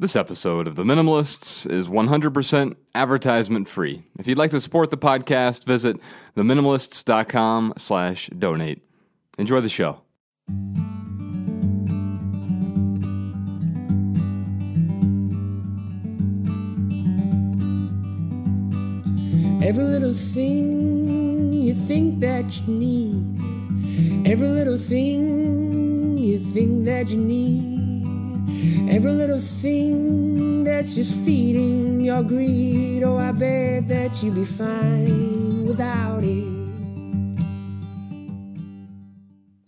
This episode of The Minimalists is 100% advertisement-free. If you'd like to support the podcast, visit theminimalists.com/donate. Enjoy the show. Every little thing you think that you need, every little thing you think that you need, every little thing that's just feeding your greed. Oh, I bet that you'd be fine without it.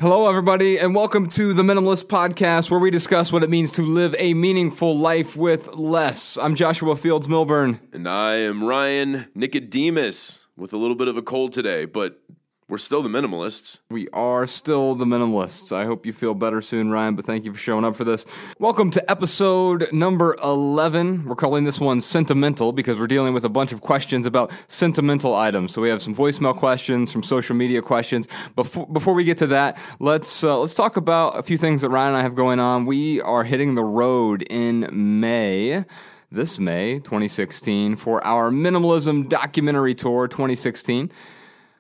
Hello, everybody, and welcome to the Minimalist Podcast, where we discuss what it means to live a meaningful life with less. I'm Joshua Fields Milburn. And I am Ryan Nicodemus, with a little bit of a cold today, but we're still the Minimalists. We are still the Minimalists. I hope you feel better soon, Ryan, but thank you for showing up for this. Welcome to episode number 11. We're calling this one Sentimental because we're dealing with a bunch of questions about sentimental items. So we have some voicemail questions, some social media questions. Before we get to that, let's talk about a few things that Ryan and I have going on. We are hitting the road in May. This May, 2016, for our Minimalism Documentary Tour 2016.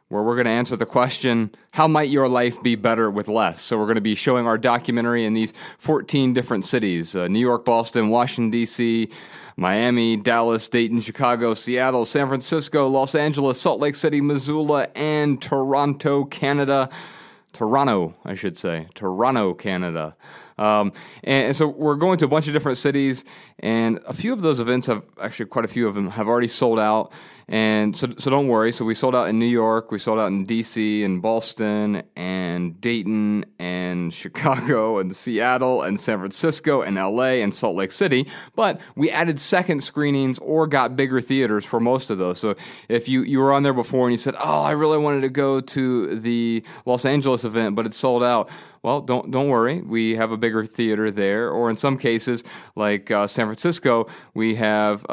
Where we're going to answer the question, how might your life be better with less? So we're going to be showing our documentary in these 14 different cities, New York, Boston, Washington, D.C., Miami, Dallas, Dayton, Chicago, Seattle, San Francisco, Los Angeles, Salt Lake City, Missoula, and Toronto, Canada. Toronto, Canada. And so we're going to a bunch of different cities, and a few of those events have already sold out. And so don't worry. So we sold out in New York, we sold out in DC and Boston and Dayton and Chicago and Seattle and San Francisco and LA and Salt Lake City. But we added second screenings or got bigger theaters for most of those. So if you were on there before and you said, oh, I really wanted to go to the Los Angeles event, but it's sold out. Well, don't worry. We have a bigger theater there, or in some cases, like San Francisco, we have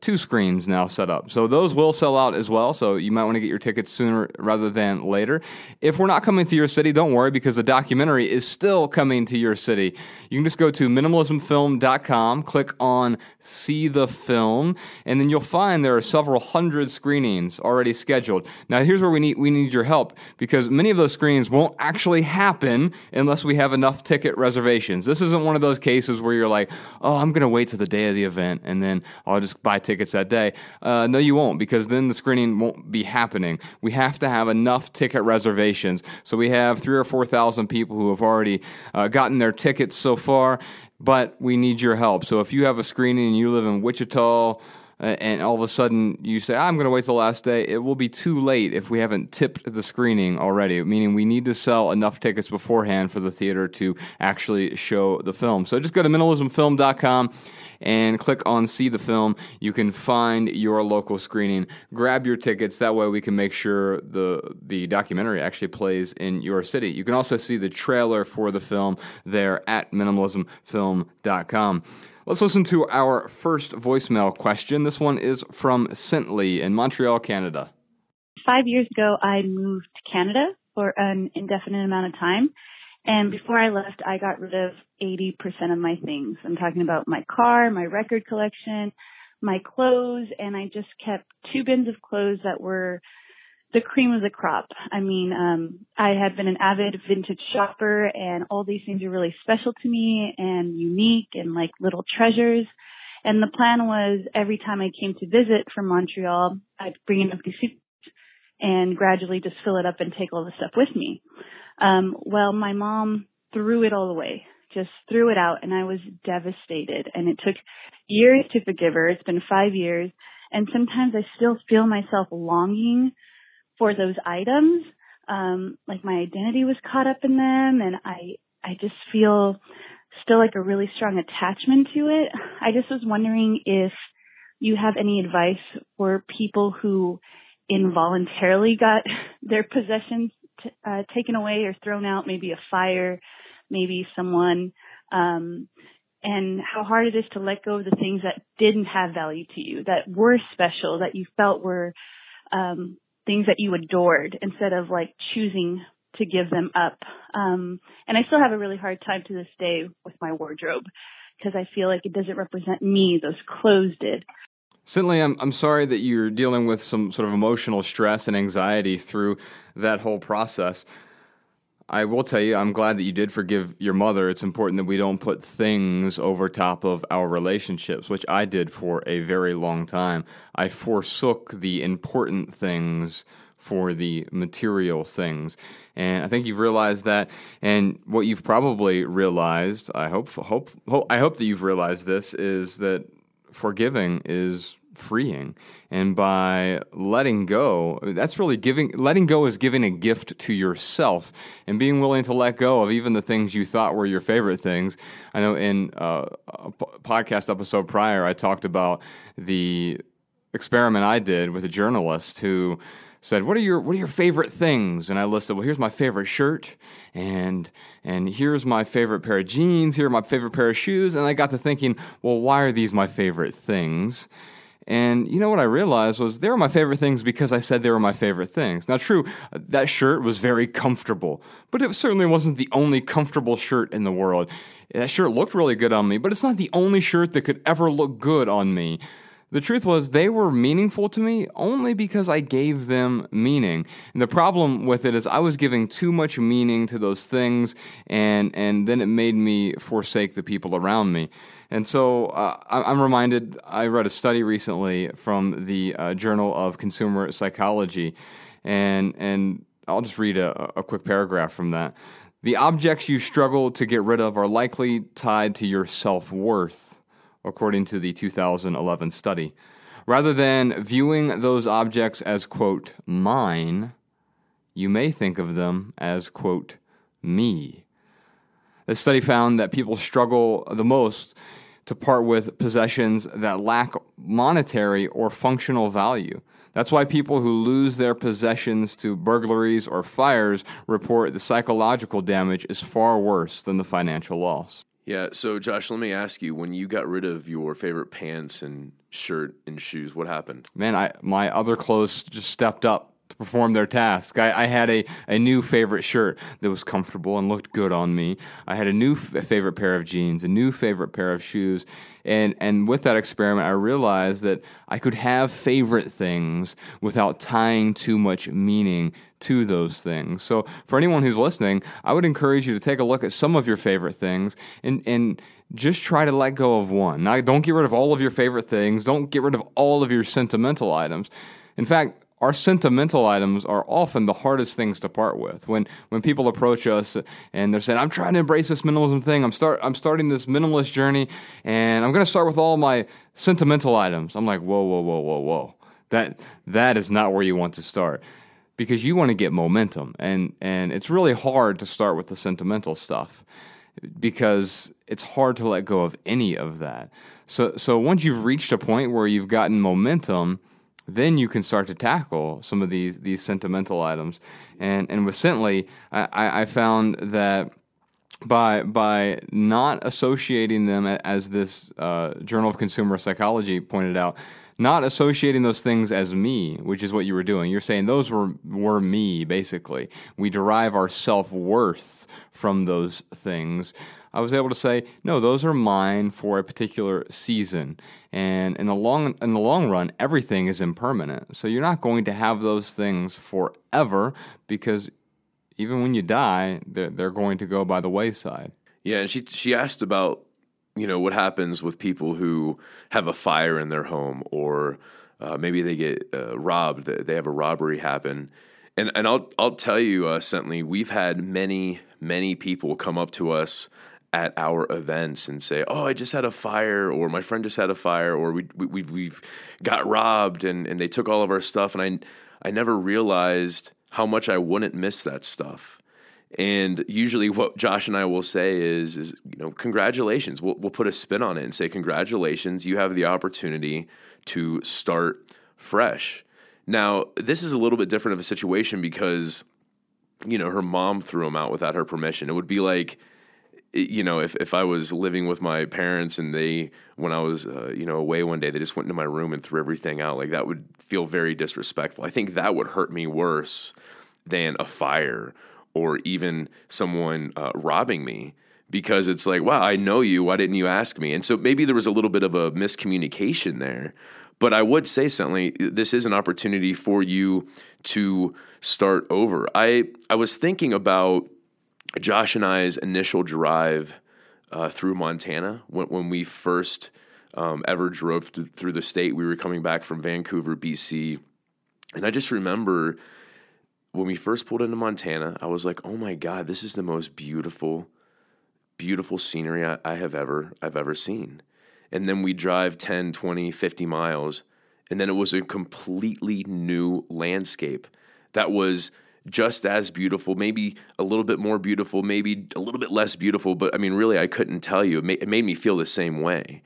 two screens now set up. So those will sell out as well, so you might want to get your tickets sooner rather than later. If we're not coming to your city, don't worry, because the documentary is still coming to your city. You can just go to minimalismfilm.com, click on See the Film, and then you'll find there are several hundred screenings already scheduled. Now, here's where we need your help, because many of those screenings won't actually happen unless we have enough ticket reservations. This isn't one of those cases where you're like, oh, I'm going to wait till the day of the event and then I'll just buy tickets that day. No, you won't, because then the screening won't be happening. We have to have enough ticket reservations. So we have 3,000 or 4,000 people who have already gotten their tickets so far, but we need your help. So if you have a screening and you live in Wichita, and all of a sudden you say, I'm going to wait till the last day, it will be too late if we haven't tipped the screening already, meaning we need to sell enough tickets beforehand for the theater to actually show the film. So just go to minimalismfilm.com and click on See the Film. You can find your local screening. Grab your tickets. That way we can make sure the documentary actually plays in your city. You can also see the trailer for the film there at minimalismfilm.com. Let's listen to our first voicemail question. This one is from Sintley in Montreal, Canada. 5 years ago, I moved to Canada for an indefinite amount of time. And before I left, I got rid of 80% of my things. I'm talking about my car, my record collection, my clothes, and I just kept 2 bins of clothes that were the cream of the crop. I mean, I had been an avid vintage shopper, and all these things are really special to me and unique and like little treasures. And the plan was every time I came to visit from Montreal, I'd bring an empty suitcase and gradually just fill it up and take all the stuff with me. Well, my mom threw it all away, just threw it out, and I was devastated. And it took years to forgive her. It's been 5 years. And sometimes I still feel myself longing for those items, like my identity was caught up in them, and I just feel still like a really strong attachment to it. I just was wondering if you have any advice for people who involuntarily got their possessions taken away or thrown out, maybe a fire, maybe someone, and how hard it is to let go of the things that didn't have value to you, that were special, that you felt were things that you adored, instead of like choosing to give them up. And I still have a really hard time to this day with my wardrobe, because I feel like it doesn't represent me, those clothes did. Certainly, I'm sorry that you're dealing with some sort of emotional stress and anxiety through that whole process. I will tell you, I'm glad that you did forgive your mother. It's important that we don't put things over top of our relationships, which I did for a very long time. I forsook the important things for the material things. And I think you've realized that. And what you've probably realized, I hope that you've realized this, is that forgiving is freeing. And by letting go, that's really giving. Letting go is giving a gift to yourself and being willing to let go of even the things you thought were your favorite things. I know in a podcast episode prior, I talked about the experiment I did with a journalist who said, what are your favorite things? And I listed, well, here's my favorite shirt, and here's my favorite pair of jeans, here are my favorite pair of shoes. And I got to thinking, well, why are these my favorite things? And you know what I realized was they were my favorite things because I said they were my favorite things. Now, true, that shirt was very comfortable, but it certainly wasn't the only comfortable shirt in the world. That shirt looked really good on me, but it's not the only shirt that could ever look good on me. The truth was they were meaningful to me only because I gave them meaning. And the problem with it is I was giving too much meaning to those things, and then it made me forsake the people around me. And so I'm reminded, I read a study recently from the Journal of Consumer Psychology, and I'll just read a quick paragraph from that. The objects you struggle to get rid of are likely tied to your self-worth, according to the 2011 study. Rather than viewing those objects as, quote, mine, you may think of them as, quote, me. The study found that people struggle the most to part with possessions that lack monetary or functional value. That's why people who lose their possessions to burglaries or fires report the psychological damage is far worse than the financial loss. Yeah, so Josh, let me ask you, when you got rid of your favorite pants and shirt and shoes, what happened? Man, my other clothes just stepped up to perform their task. I had a new favorite shirt that was comfortable and looked good on me. I had a new favorite pair of jeans, a new favorite pair of shoes. And with that experiment, I realized that I could have favorite things without tying too much meaning to those things. So for anyone who's listening, I would encourage you to take a look at some of your favorite things and just try to let go of one. Now, don't get rid of all of your favorite things. Don't get rid of all of your sentimental items. In fact, our sentimental items are often the hardest things to part with. When people approach us and they're saying, I'm trying to embrace this minimalism thing, I'm starting this minimalist journey, and I'm going to start with all my sentimental items. I'm like, whoa. That is not where you want to start, because you want to get momentum, and it's really hard to start with the sentimental stuff, because it's hard to let go of any of that. So once you've reached a point where you've gotten momentum, then you can start to tackle some of these sentimental items. And with Sently, I found that by not associating them, as this Journal of Consumer Psychology pointed out, not associating those things as me, which is what you were doing. You're saying those were me, basically. We derive our self-worth from those things. I was able to say, no, those are mine for a particular season. And in the long run, everything is impermanent. So you're not going to have those things forever, because even when you die, they're going to go by the wayside. Yeah, and she asked about, you know, what happens with people who have a fire in their home, or maybe they get robbed, they have a robbery happen. And I'll tell you, Sently, we've had many, many people come up to us at our events and say, "Oh, I just had a fire," or "My friend just had a fire," or we've got robbed and they took all of our stuff, and I never realized how much I wouldn't miss that stuff. And usually, what Josh and I will say is you know, congratulations. We'll put a spin on it and say, congratulations, you have the opportunity to start fresh. Now, this is a little bit different of a situation because, you know, her mom threw him out without her permission. It would be like, you know, if I was living with my parents and they, when I was, you know, away one day, they just went into my room and threw everything out, like that would feel very disrespectful. I think that would hurt me worse than a fire or even someone robbing me, because it's like, wow, I know you. Why didn't you ask me? And so maybe there was a little bit of a miscommunication there. But I would say something, this is an opportunity for you to start over. I was thinking about Josh and I's initial drive through Montana when we first ever drove through the state. We were coming back from Vancouver, BC. And I just remember when we first pulled into Montana, I was like, oh my God, this is the most beautiful scenery I've ever seen. And then we drive 10, 20, 50 miles, and then it was a completely new landscape that was just as beautiful, maybe a little bit more beautiful, maybe a little bit less beautiful, but I mean, really, I couldn't tell you. It made me feel the same way.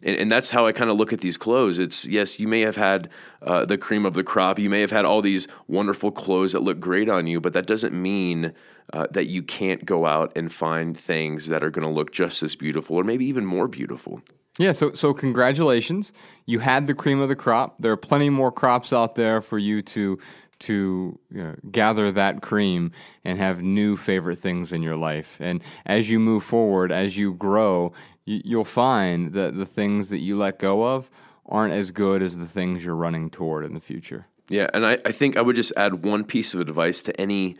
And that's how I kind of look at these clothes. It's, yes, you may have had the cream of the crop. You may have had all these wonderful clothes that look great on you, but that doesn't mean that you can't go out and find things that are going to look just as beautiful or maybe even more beautiful. Yeah, so congratulations. You had the cream of the crop. There are plenty more crops out there for you to gather that cream and have new favorite things in your life. And as you move forward, as you grow, you'll find that the things that you let go of aren't as good as the things you're running toward in the future. Yeah, and I think I would just add one piece of advice to any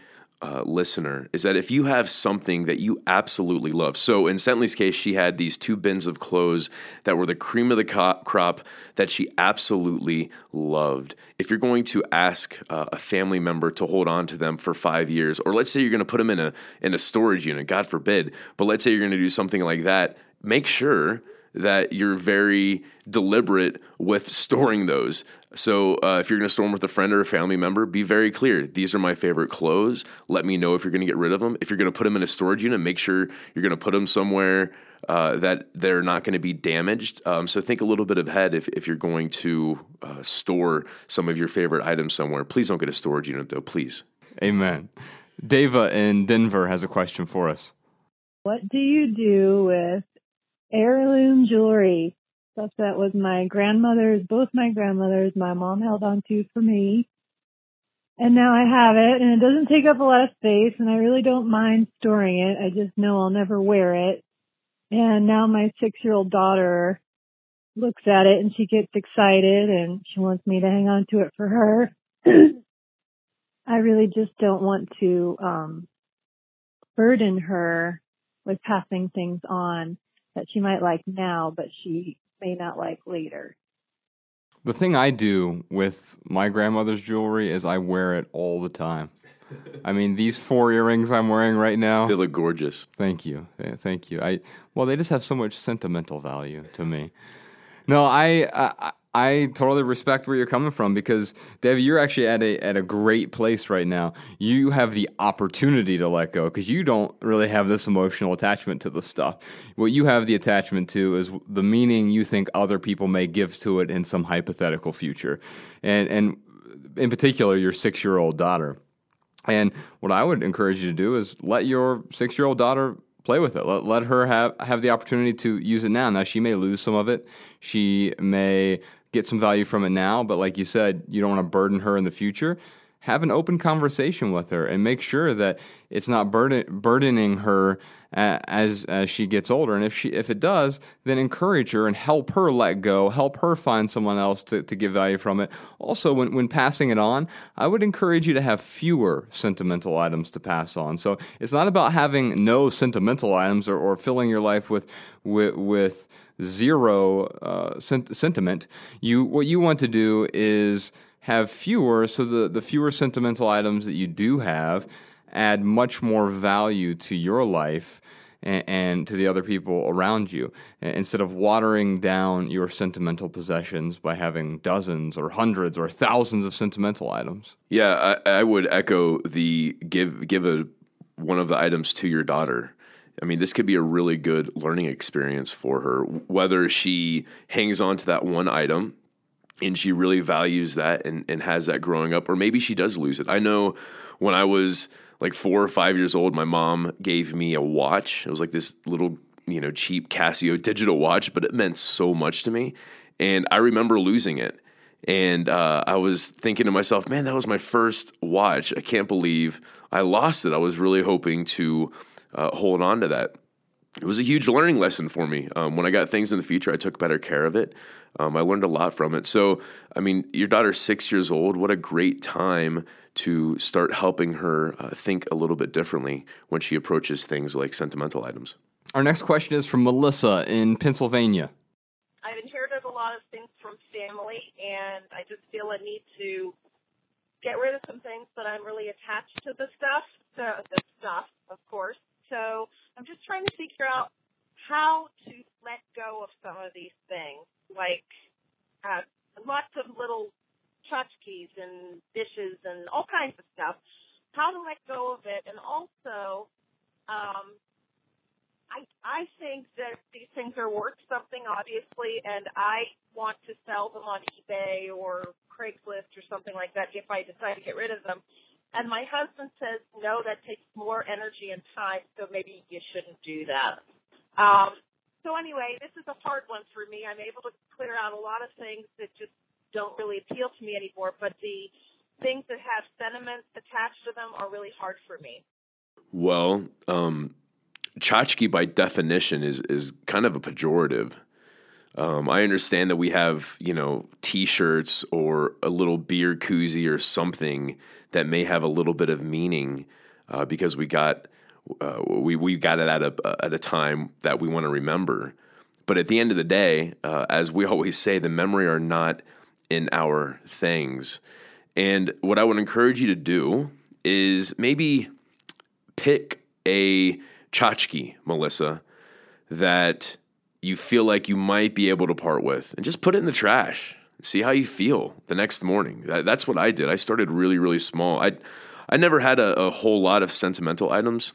listener is that if you have something that you absolutely love. So in Sentley's case, she had these two bins of clothes that were the cream of the crop that she absolutely loved. If you're going to ask a family member to hold on to them for 5 years, or let's say you're going to put them in a storage unit, God forbid, but let's say you're going to do something like that, make sure that you're very deliberate with storing those. So if you're going to store them with a friend or a family member, be very clear. These are my favorite clothes. Let me know if you're going to get rid of them. If you're going to put them in a storage unit, make sure you're going to put them somewhere that they're not going to be damaged. So think a little bit ahead if you're going to store some of your favorite items somewhere. Please don't get a storage unit, though, please. Amen. Deva in Denver has a question for us. What do you do with heirloom jewelry, stuff that was my grandmother's, both my grandmothers, my mom held on to for me. And now I have it, and it doesn't take up a lot of space, and I really don't mind storing it. I just know I'll never wear it. And now my 6-year-old daughter looks at it, and she gets excited, and she wants me to hang on to it for her. I really just don't want to burden her with passing things on that she might like now, but she may not like later. The thing I do with my grandmother's jewelry is I wear it all the time. I mean, these 4 earrings I'm wearing right now. They look gorgeous. Thank you. Thank you. Well, they just have so much sentimental value to me. No, I totally respect where you're coming from because, Dev, you're actually at a great place right now. You have the opportunity to let go because you don't really have this emotional attachment to the stuff. What you have the attachment to is the meaning you think other people may give to it in some hypothetical future, and in particular, your 6-year-old daughter. And what I would encourage you to do is let your 6-year-old daughter play with it. Let her have the opportunity to use it now. Now, she may lose some of it. She may get some value from it now, but like you said, you don't want to burden her in the future. Have an open conversation with her and make sure that it's not burdening her as she gets older. And if it does, then encourage her and help her let go, help her find someone else to get value from it. Also, when passing it on, I would encourage you to have fewer sentimental items to pass on. So it's not about having no sentimental items or filling your life with zero sentiment. What you want to do is have fewer, so the fewer sentimental items that you do have add much more value to your life and to the other people around you, instead of watering down your sentimental possessions by having dozens or hundreds or thousands of sentimental items. Yeah, I would echo the give one of the items to your daughter. I mean, this could be a really good learning experience for her, whether she hangs on to that one item and she really values that and has that growing up, or maybe she does lose it. I know when I was like 4 or 5 years old, my mom gave me a watch. It was like this little, cheap Casio digital watch, but it meant so much to me. And I remember losing it. And I was thinking to myself, man, that was my first watch. I can't believe I lost it. I was really hoping to hold on to that. it was a huge learning lesson for me. When I got things in the future, I took better care of it. I learned a lot from it. So, I mean, your daughter's 6 years old. What a great time to start helping her think a little bit differently when she approaches things like sentimental items. Our next question is from Melissa in Pennsylvania. I've inherited a lot of things from family, and I just feel a need to get rid of some things, but I'm really attached to the stuff, of course. So I'm just trying to figure out how to let go of some of these things, like lots of little tchotchkes and dishes and all kinds of stuff, how to let go of it. And also, I think that these things are worth something, obviously, and I want to sell them on eBay or Craigslist or something like that if I decide to get rid of them. And my husband says, no, that takes more energy and time, so maybe you shouldn't do that. So anyway, this is a hard one for me. I'm able to clear out a lot of things that just don't really appeal to me anymore, but the things that have sentiments attached to them are really hard for me. Well, tchotchke by definition is kind of a pejorative. I understand that we have, T-shirts or a little beer koozie or something that may have a little bit of meaning because we got it at a time that we want to remember. But at the end of the day, as we always say, the memory are not in our things. And what I would encourage you to do is maybe pick a tchotchke, Melissa, that you feel like you might be able to part with, and just put it in the trash. See how you feel the next morning. That's what I did. I started really, really small. I never had a whole lot of sentimental items.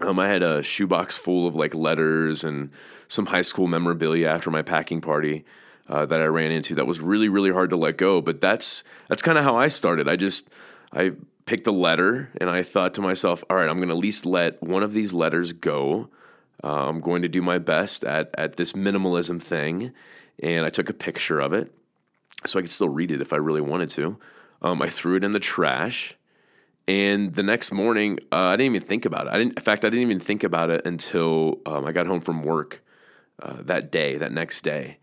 I had a shoebox full of like letters and some high school memorabilia after my packing party that I ran into. That was really, really hard to let go. But that's kind of how I started. I picked a letter and I thought to myself, all right, I'm going to at least let one of these letters go. I'm going to do my best at this minimalism thing. And I took a picture of it so I could still read it if I really wanted to. I threw it in the trash. And the next morning, I didn't even think about it. In fact, I didn't even think about it until I got home from work that next day.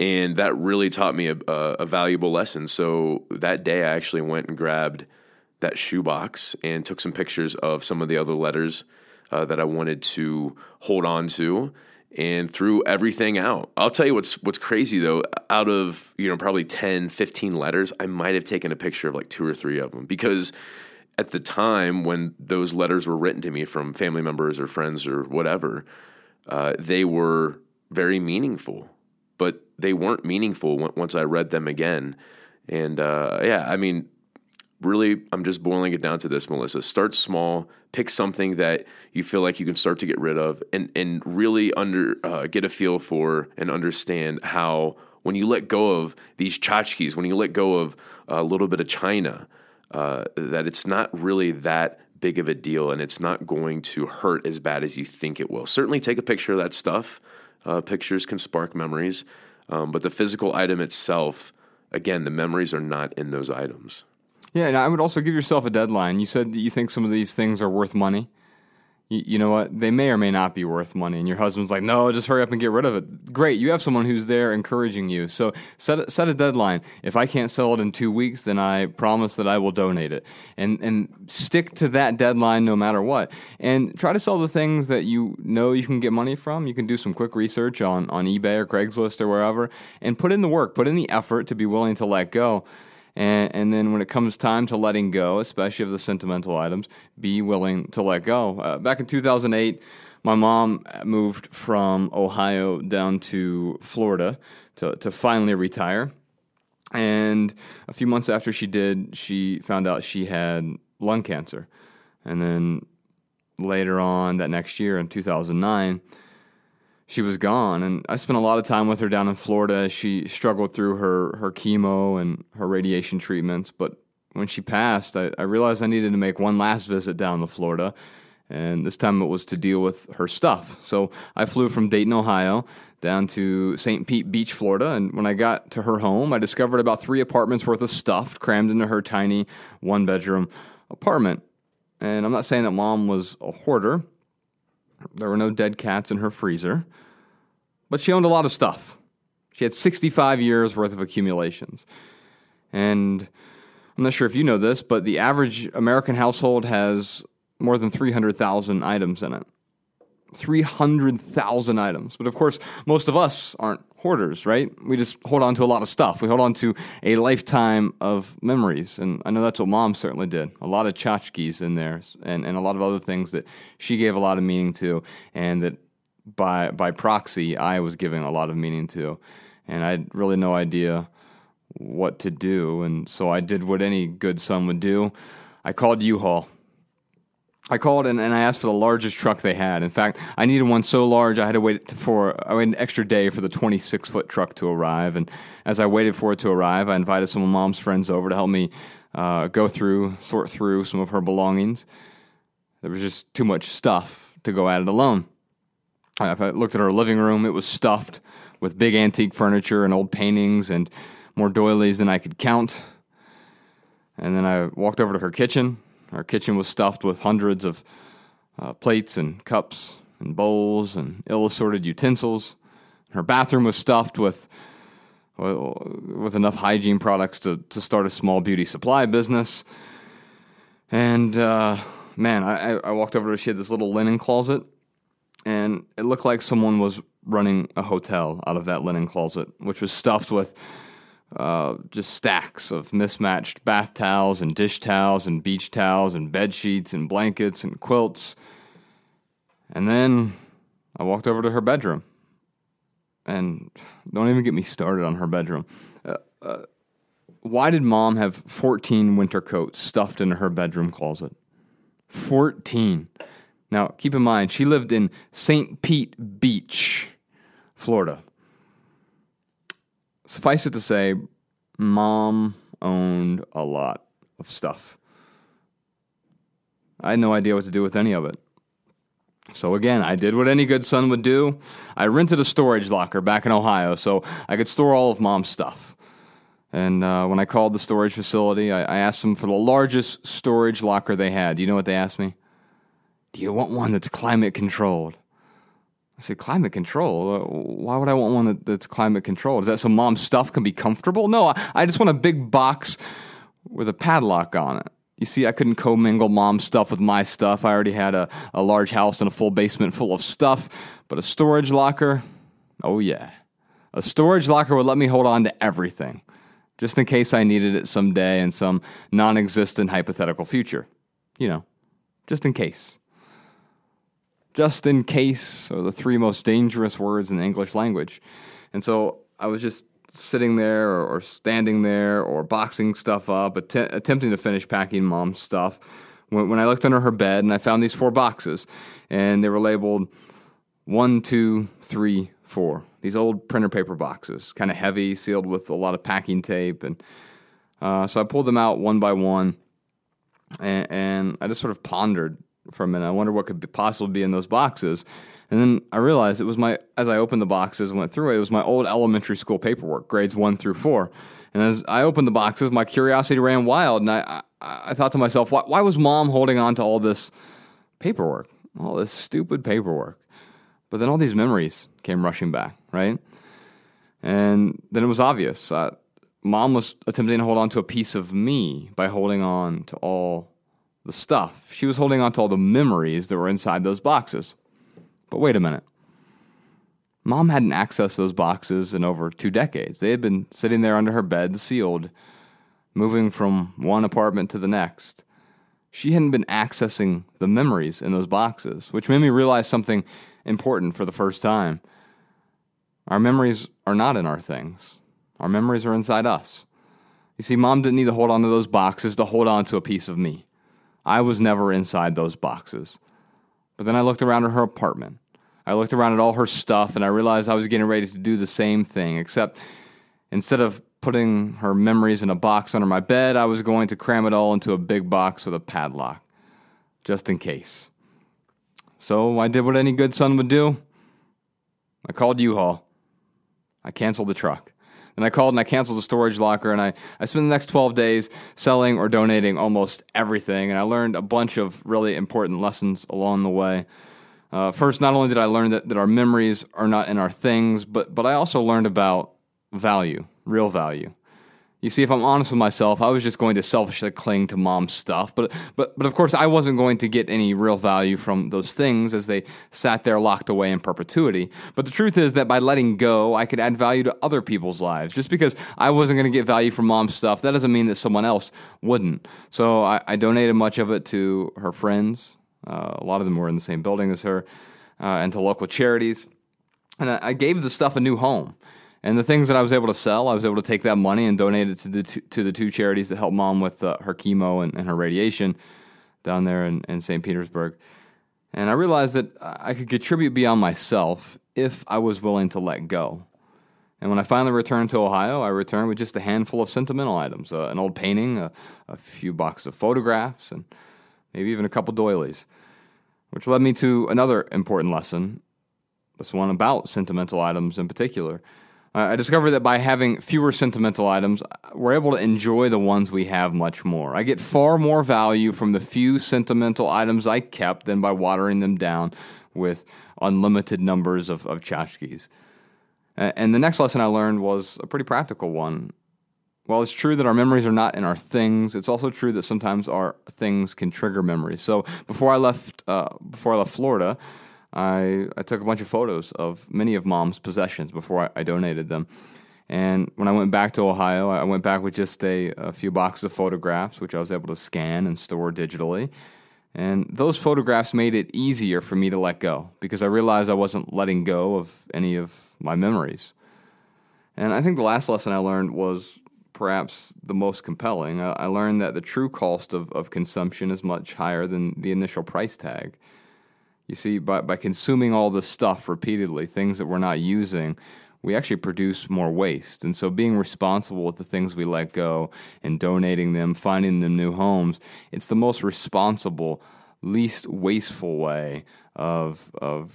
And that really taught me a valuable lesson. So that day I actually went and grabbed that shoebox and took some pictures of some of the other letters that I wanted to hold on to, and threw everything out. I'll tell you what's crazy though, out of, probably 10, 15 letters, I might've taken a picture of like 2 or 3 of them, because at the time when those letters were written to me from family members or friends or whatever, they were very meaningful, but they weren't meaningful once I read them again. And, really, I'm just boiling it down to this, Melissa. Start small. Pick something that you feel like you can start to get rid of, and really get a feel for and understand how when you let go of these tchotchkes, when you let go of a little bit of china, that it's not really that big of a deal, and it's not going to hurt as bad as you think it will. Certainly take a picture of that stuff. Pictures can spark memories, but the physical item itself, again, the memories are not in those items. Yeah, and I would also give yourself a deadline. You said that you think some of these things are worth money. You know what? They may or may not be worth money. And your husband's like, no, just hurry up and get rid of it. Great. You have someone who's there encouraging you. So set a deadline. If I can't sell it in 2 weeks, then I promise that I will donate it. And stick to that deadline no matter what. And try to sell the things that you know you can get money from. You can do some quick research on eBay or Craigslist or wherever. And put in the work. Put in the effort to be willing to let go. And then when it comes time to letting go, especially of the sentimental items, be willing to let go. Back in 2008, my mom moved from Ohio down to Florida to finally retire. And a few months after she did, she found out she had lung cancer. And then later on that next year in 2009... she was gone, and I spent a lot of time with her down in Florida. She struggled through her chemo and her radiation treatments, but when she passed, I realized I needed to make one last visit down to Florida, and this time it was to deal with her stuff. So I flew from Dayton, Ohio, down to St. Pete Beach, Florida, and when I got to her home, I discovered about 3 apartments worth of stuff crammed into her tiny one-bedroom apartment. And I'm not saying that Mom was a hoarder, There were no dead cats in her freezer. But she owned a lot of stuff. She had 65 years worth of accumulations. And I'm not sure if you know this, but the average American household has more than 300,000 items in it. 300,000 items. But of course, most of us aren't hoarders, right? We just hold on to a lot of stuff. We hold on to a lifetime of memories. And I know that's what Mom certainly did. A lot of tchotchkes in there and a lot of other things that she gave a lot of meaning to, and that by proxy, I was giving a lot of meaning to. And I had really no idea what to do. And so I did what any good son would do. I called U-Haul. I called and I asked for the largest truck they had. In fact, I needed one so large I had to wait an extra day for the 26-foot truck to arrive. And as I waited for it to arrive, I invited some of Mom's friends over to help me sort through some of her belongings. There was just too much stuff to go at it alone. I looked at her living room. It was stuffed with big antique furniture and old paintings and more doilies than I could count. And then I walked over to her kitchen. Our kitchen was stuffed with hundreds of plates and cups and bowls and ill-assorted utensils. Her bathroom was stuffed with enough hygiene products to start a small beauty supply business. And, I walked over to her. She had this little linen closet, and it looked like someone was running a hotel out of that linen closet, which was stuffed with just stacks of mismatched bath towels and dish towels and beach towels and bed sheets and blankets and quilts. And then I walked over to her bedroom. And don't even get me started on her bedroom. Why did Mom have 14 winter coats stuffed into her bedroom closet? 14. Now, keep in mind, she lived in St. Pete Beach, Florida. Suffice it to say, Mom owned a lot of stuff. I had no idea what to do with any of it. So again, I did what any good son would do. I rented a storage locker back in Ohio so I could store all of Mom's stuff. And when I called the storage facility, I asked them for the largest storage locker they had. Do you know what they asked me? Do you want one that's climate controlled? I said, climate control? Why would I want one that's climate controlled? Is that so Mom's stuff can be comfortable? No, I just want a big box with a padlock on it. You see, I couldn't commingle Mom's stuff with my stuff. I already had a large house and a full basement full of stuff. But a storage locker, oh yeah. A storage locker would let me hold on to everything, just in case I needed it someday in some non-existent hypothetical future. You know, just in case. Just in case are the three most dangerous words in the English language. And so I was just sitting there or standing there or boxing stuff up, attempting to finish packing Mom's stuff, when I looked under her bed and I found these four boxes. And they were labeled 1, 2, 3, 4. These old printer paper boxes, kind of heavy, sealed with a lot of packing tape. And so I pulled them out one by one, and I just sort of pondered for a minute. I wonder what could possibly be in those boxes. And then I realized as I opened the boxes and went through it, it was my old elementary school paperwork, grades 1 through 4. And as I opened the boxes, my curiosity ran wild. And I thought to myself, why was Mom holding on to all this paperwork, all this stupid paperwork? But then all these memories came rushing back, right? And then it was obvious. Mom was attempting to hold on to a piece of me by holding on to all the stuff. She was holding on to all the memories that were inside those boxes. But wait a minute. Mom hadn't accessed those boxes in over 2 decades. They had been sitting there under her bed, sealed, moving from one apartment to the next. She hadn't been accessing the memories in those boxes, which made me realize something important for the first time. Our memories are not in our things. Our memories are inside us. You see, Mom didn't need to hold on to those boxes to hold on to a piece of me. I was never inside those boxes. But then I looked around at her apartment. I looked around at all her stuff, and I realized I was getting ready to do the same thing, except instead of putting her memories in a box under my bed, I was going to cram it all into a big box with a padlock, just in case. So I did what any good son would do. I called U-Haul. I canceled the truck. And I called and I canceled the storage locker, and I spent the next 12 days selling or donating almost everything, and I learned a bunch of really important lessons along the way. First, not only did I learn that our memories are not in our things, but I also learned about value, real value. You see, if I'm honest with myself, I was just going to selfishly cling to mom's stuff. But of course, I wasn't going to get any real value from those things as they sat there locked away in perpetuity. But the truth is that by letting go, I could add value to other people's lives. Just because I wasn't going to get value from mom's stuff, that doesn't mean that someone else wouldn't. So I donated much of it to her friends. A lot of them were in the same building as her, and to local charities. And I gave the stuff a new home. And the things that I was able to sell, I was able to take that money and donate it to the two charities that help mom with her chemo and her radiation down there in St. Petersburg. And I realized that I could contribute beyond myself if I was willing to let go. And when I finally returned to Ohio, I returned with just a handful of sentimental items, an old painting, a few boxes of photographs, and maybe even a couple doilies, which led me to another important lesson, this one about sentimental items in particular. I discovered that by having fewer sentimental items, we're able to enjoy the ones we have much more. I get far more value from the few sentimental items I kept than by watering them down with unlimited numbers of tchotchkes. And the next lesson I learned was a pretty practical one. While it's true that our memories are not in our things, it's also true that sometimes our things can trigger memories. So before I left Florida, I took a bunch of photos of many of mom's possessions before I donated them. And when I went back to Ohio, I went back with just a few boxes of photographs, which I was able to scan and store digitally. And those photographs made it easier for me to let go, because I realized I wasn't letting go of any of my memories. And I think the last lesson I learned was perhaps the most compelling. I learned that the true cost of consumption is much higher than the initial price tag. You see, by consuming all this stuff repeatedly, things that we're not using, we actually produce more waste. And so being responsible with the things we let go and donating them, finding them new homes, it's the most responsible, least wasteful way of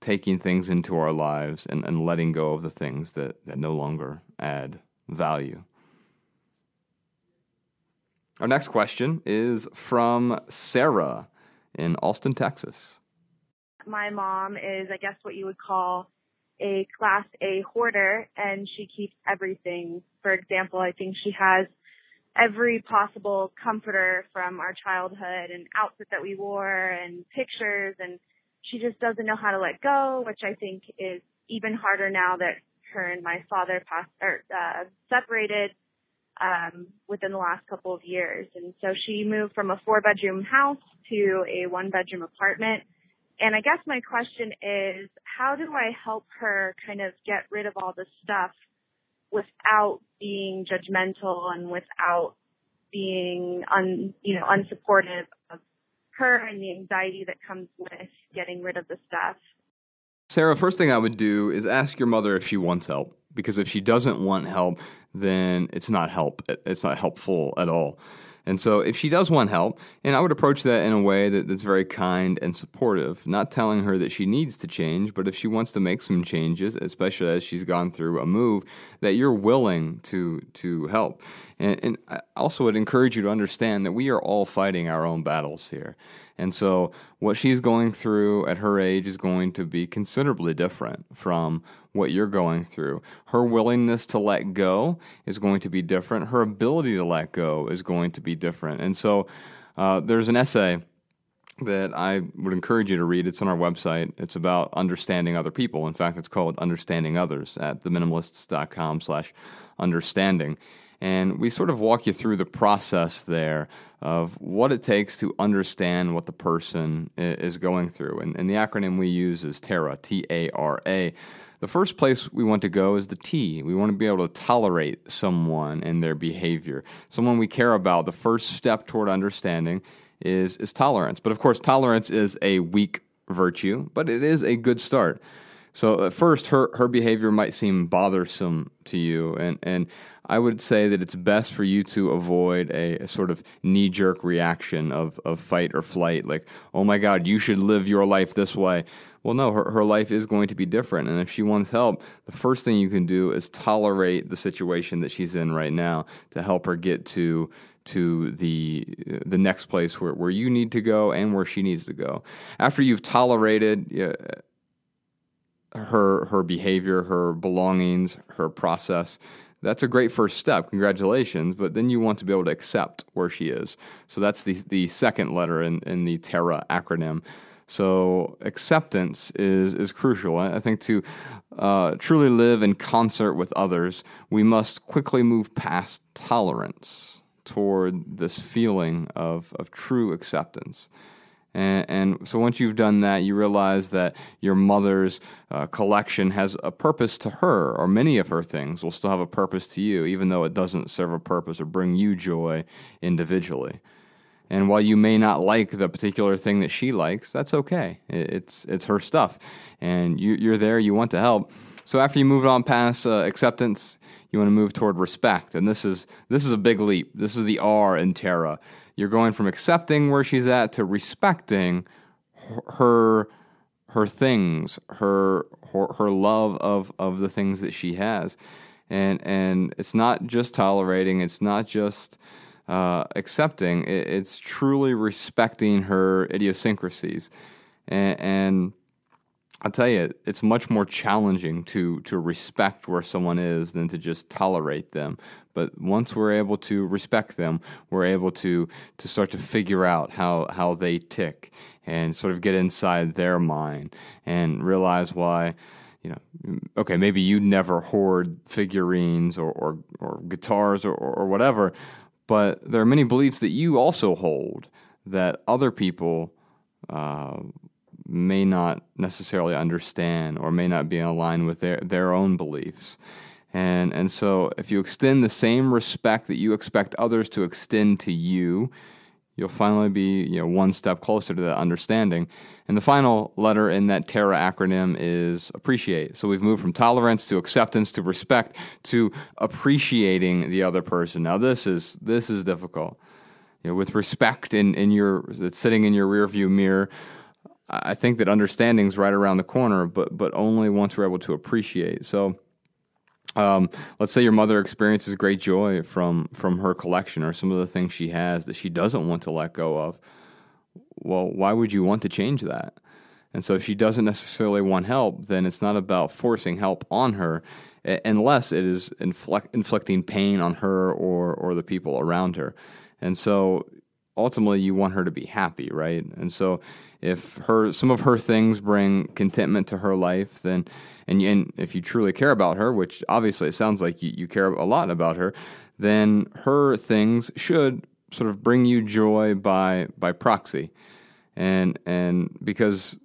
taking things into our lives and letting go of the things that no longer add value. Our next question is from Sarah in Austin, Texas. My mom is, I guess, what you would call a class A hoarder, and she keeps everything. For example, I think she has every possible comforter from our childhood and outfit that we wore and pictures, and she just doesn't know how to let go, which I think is even harder now that her and my father separated within the last couple of years. And so she moved from a 4-bedroom house to a 1-bedroom apartment. And I guess my question is, how do I help her kind of get rid of all this stuff without being judgmental and without being unsupportive of her and the anxiety that comes with getting rid of the stuff? Sarah, first thing I would do is ask your mother if she wants help, because if she doesn't want help, then it's not help. It's not helpful at all. And so if she does want help, and I would approach that in a way that's very kind and supportive, not telling her that she needs to change, but if she wants to make some changes, especially as she's gone through a move, that you're willing to help. And I also would encourage you to understand that we are all fighting our own battles here. And so what she's going through at her age is going to be considerably different from what you're going through. Her willingness to let go is going to be different. Her ability to let go is going to be different. And so there's an essay that I would encourage you to read. It's on our website. It's about understanding other people. In fact, it's called Understanding Others at theminimalists.com/understanding. And we sort of walk you through the process there of what it takes to understand what the person is going through. And the acronym we use is TARA, T-A-R-A. The first place we want to go is the T. We want to be able to tolerate someone and their behavior, someone we care about. The first step toward understanding is tolerance. But of course, tolerance is a weak virtue, but it is a good start. So at first, her behavior might seem bothersome to you, and I would say that it's best for you to avoid a sort of knee-jerk reaction of fight or flight, like, oh my God, you should live your life this way. Well, no, her life is going to be different. And if she wants help, the first thing you can do is tolerate the situation that she's in right now to help her get to the next place where you need to go and where she needs to go. After you've tolerated her behavior, her belongings, her process, that's a great first step. Congratulations. But then you want to be able to accept where she is. So that's the second letter in the TERA acronym. So acceptance is crucial. I think to truly live in concert with others, we must quickly move past tolerance toward this feeling of true acceptance. And so once you've done that, you realize that your mother's collection has a purpose to her, or many of her things will still have a purpose to you, even though it doesn't serve a purpose or bring you joy individually. And while you may not like the particular thing that she likes, that's okay. It's her stuff, and you're there, you want to help. So after you move on past acceptance, you want to move toward respect, and this is a big leap. This is the R in TERA. You're going from accepting where she's at to respecting her things, her love of the things that she has, and it's not just tolerating, it's not just accepting. It's truly respecting her idiosyncrasies, and I'll tell you, it's much more challenging to respect where someone is than to just tolerate them. But once we're able to respect them, we're able to start to figure out how they tick and sort of get inside their mind and realize why, okay, maybe you never hoard figurines or guitars or whatever, but there are many beliefs that you also hold that other people may not necessarily understand or may not be in line with their own beliefs. And so if you extend the same respect that you expect others to extend to you, you'll finally be one step closer to that understanding. And the final letter in that TERA acronym is appreciate. So we've moved from tolerance to acceptance to respect to appreciating the other person. Now this is difficult. With respect that's sitting in your rearview mirror, I think that understanding's right around the corner, but only once we're able to appreciate. So let's say your mother experiences great joy from her collection or some of the things she has that she doesn't want to let go of. Well, why would you want to change that? And so if she doesn't necessarily want help, then it's not about forcing help on her unless it is inflicting pain on her or the people around her. And so ultimately you want her to be happy, right? And so if some of her things bring contentment to her life, then and if you truly care about her, which obviously it sounds like you care a lot about her, then her things should sort of bring you joy by proxy. And because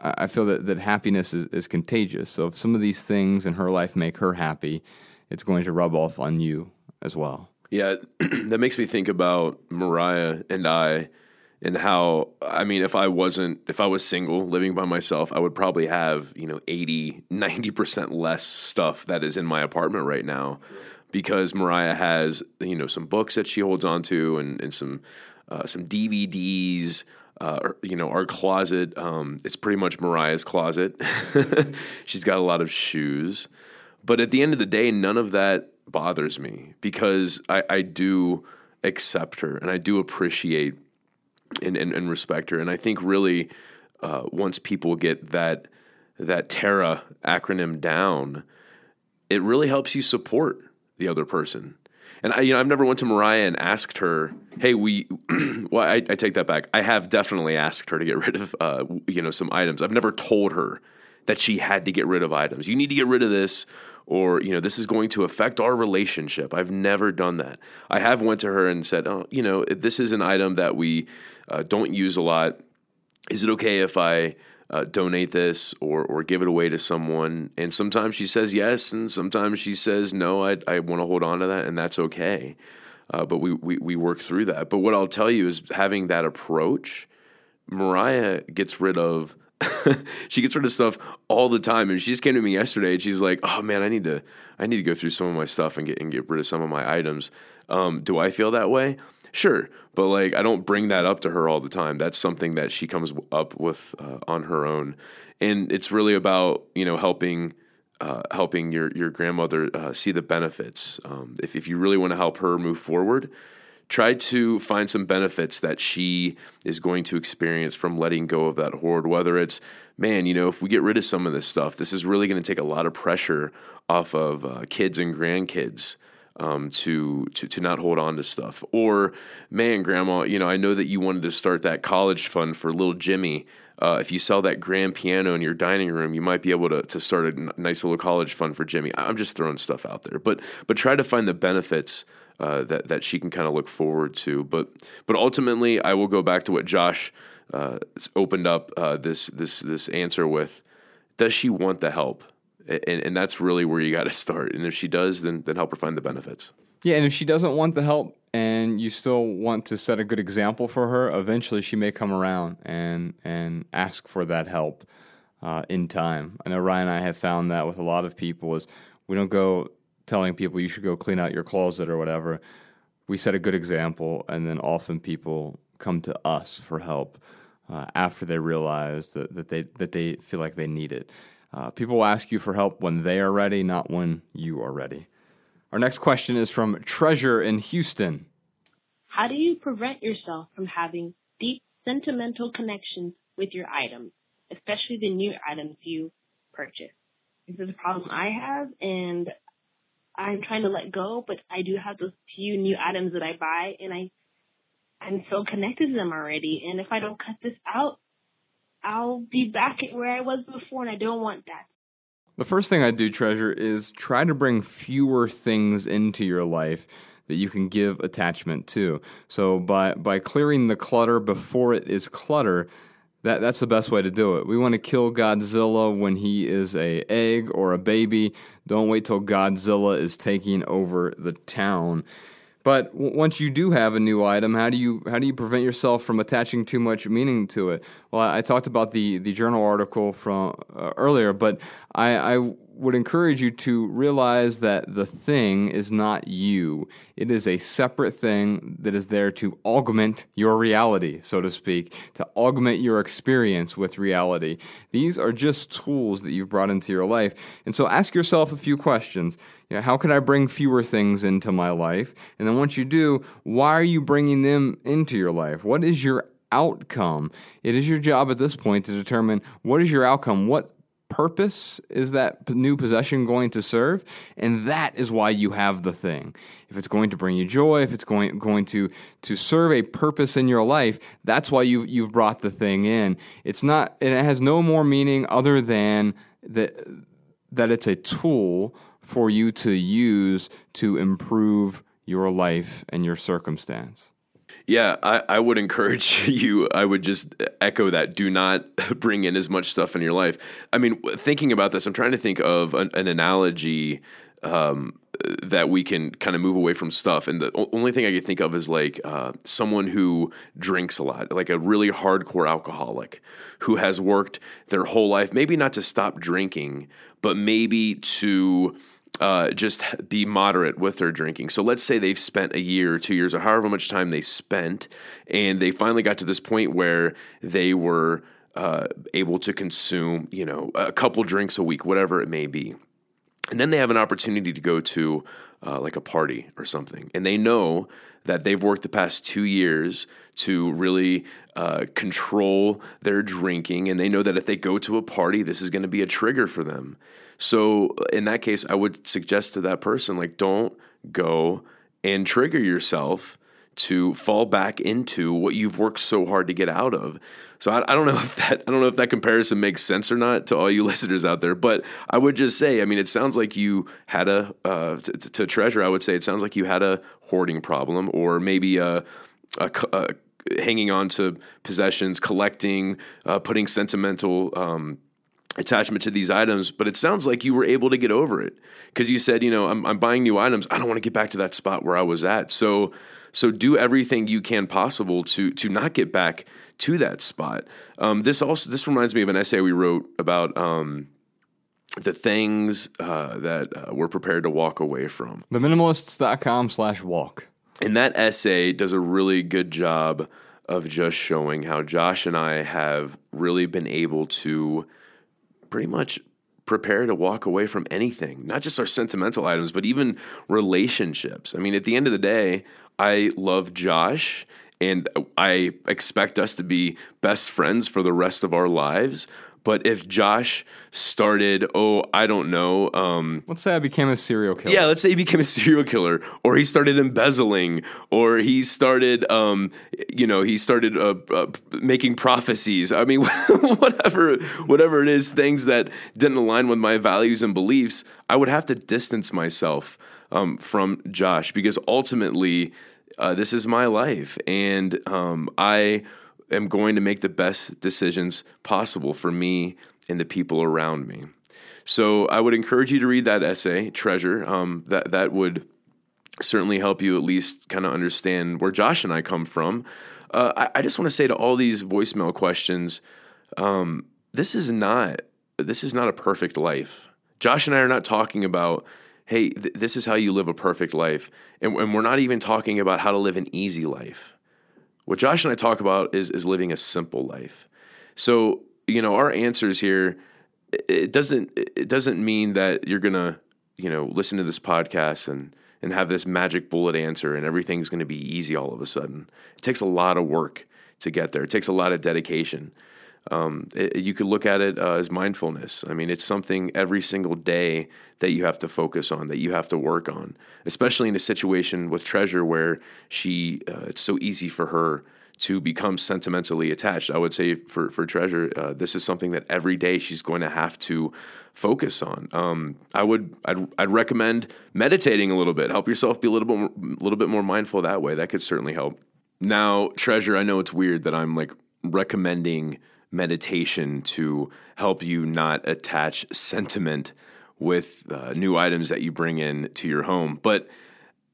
I feel that happiness is contagious. So if some of these things in her life make her happy, it's going to rub off on you as well. Yeah, that makes me think about Mariah and I and how, I mean, if I was single living by myself, I would probably have, 80, 90% less stuff that is in my apartment right now because Mariah has, some books that she holds onto and some DVDs. Our closet, it's pretty much Mariah's closet. She's got a lot of shoes. But at the end of the day, none of that bothers me because I do accept her and I do appreciate and respect her. And I think really once people get that TERA acronym down, it really helps you support the other person. And I've never went to Mariah and asked her, hey, I take that back. I have definitely asked her to get rid of, some items. I've never told her that she had to get rid of items. You need to get rid of this or, this is going to affect our relationship. I've never done that. I have went to her and said, oh, this is an item that we don't use a lot. Is it okay if I donate this or give it away to someone? And sometimes she says yes, and sometimes she says no, I want to hold on to that, and that's okay. But we work through that. But what I'll tell you is having that approach, Mariah gets rid of She gets rid of stuff all the time. And she just came to me yesterday and she's like, oh man, I need to go through some of my stuff and get rid of some of my items. Do I feel that way? Sure. But like, I don't bring that up to her all the time. That's something that she comes up with on her own. And it's really about, you know, helping your grandmother see the benefits. If you really want to help her move forward, try to find some benefits that she is going to experience from letting go of that hoard, whether it's, man, you know, if we get rid of some of this stuff, this is really going to take a lot of pressure off of kids and grandkids to not hold on to stuff. Or, man, grandma, you know, I know that you wanted to start that college fund for little Jimmy. If you sell that grand piano in your dining room, you might be able to start a nice little college fund for Jimmy. I'm just throwing stuff out there, but try to find the benefits that she can kind of look forward to. But ultimately, I will go back to what Josh opened up this answer with. Does she want the help? And that's really where you got to start. And if she does, then help her find the benefits. Yeah, and if she doesn't want the help and you still want to set a good example for her, eventually she may come around and ask for that help in time. I know Ryan and I have found that with a lot of people is we don't go telling people you should go clean out your closet or whatever. We set a good example, and then often people come to us for help after they realize that they feel like they need it. People will ask you for help when they are ready, not when you are ready. Our next question is from Treasure in Houston. How do you prevent yourself from having deep sentimental connections with your items, especially the new items you purchase? This is a problem I have, and I'm trying to let go, but I do have those few new items that I buy, and I'm so connected to them already. And if I don't cut this out, I'll be back at where I was before, and I don't want that. The first thing I do, Treasure, is try to bring fewer things into your life that you can give attachment to. So by clearing the clutter before it is clutter, that's the best way to do it. We want to kill Godzilla when he is an egg or a baby. Don't wait till Godzilla is taking over the town. But once you do have a new item, how do you prevent yourself from attaching too much meaning to it? Well, I talked about the journal article from earlier, but I would encourage you to realize that the thing is not you. It is a separate thing that is there to augment your reality, so to speak, to augment your experience with reality. These are just tools that you've brought into your life. And so ask yourself a few questions. You know, how can I bring fewer things into my life? And then once you do, why are you bringing them into your life? What is your outcome? It is your job at this point to determine what is your outcome, what purpose is that new possession going to serve, and that is why you have the thing. If it's going to bring you joy, if it's going to serve a purpose in your life, that's why you've brought the thing in. It's not, and it has no more meaning other than that it's a tool for you to use to improve your life and your circumstance. Yeah, I would encourage you. I would just echo that. Do not bring in as much stuff in your life. I mean, thinking about this, I'm trying to think of an analogy that we can kind of move away from stuff. And the only thing I could think of is like someone who drinks a lot, like a really hardcore alcoholic who has worked their whole life, maybe not to stop drinking, but maybe to just be moderate with their drinking. So let's say they've spent a year, 2 years, or however much time they spent, and they finally got to this point where they were able to consume, you know, a couple drinks a week, whatever it may be. And then they have an opportunity to go to like a party or something. And they know that they've worked the past 2 years to really control their drinking. And they know that if they go to a party, this is going to be a trigger for them. So in that case, I would suggest to that person, like, don't go and trigger yourself to fall back into what you've worked so hard to get out of. So I don't know if that comparison makes sense or not to all you listeners out there, but I would just say, I mean, it sounds like you had a, to Treasure, I would say it sounds like you had a hoarding problem, or maybe hanging on to possessions, collecting, putting sentimental, attachment to these items, but it sounds like you were able to get over it because you said, you know, I'm buying new items. I don't want to get back to that spot where I was at. So do everything you can possible to not get back to that spot. This reminds me of an essay we wrote about the things that we're prepared to walk away from. Theminimalists.com/walk. And that essay does a really good job of just showing how Josh and I have really been able to pretty much prepare to walk away from anything, not just our sentimental items, but even relationships. I mean, at the end of the day, I love Josh and I expect us to be best friends for the rest of our lives. But if Josh started, let's say I became a serial killer. Yeah, let's say he became a serial killer, or he started embezzling, or he started, making prophecies. I mean, whatever it is, things that didn't align with my values and beliefs, I would have to distance myself from Josh, because ultimately this is my life, and I'm going to make the best decisions possible for me and the people around me. So I would encourage you to read that essay, Treasure. That would certainly help you at least kind of understand where Josh and I come from. I just want to say to all these voicemail questions, this is not a perfect life. Josh and I are not talking about, hey, this is how you live a perfect life. And we're not even talking about how to live an easy life. What Josh and I talk about is living a simple life. So, our answers here, it doesn't mean that you're going to, listen to this podcast and have this magic bullet answer and everything's going to be easy all of a sudden. It takes a lot of work to get there. It takes a lot of dedication. You could look at it as mindfulness. I mean, it's something every single day that you have to focus on, that you have to work on, especially in a situation with Treasure where it's so easy for her to become sentimentally attached. I would say for Treasure, this is something that every day she's going to have to focus on. I'd recommend meditating a little bit. Help yourself be a little bit more mindful that way. That could certainly help. Now, Treasure, I know it's weird that I'm like recommending meditation to help you not attach sentiment with new items that you bring in to your home. But,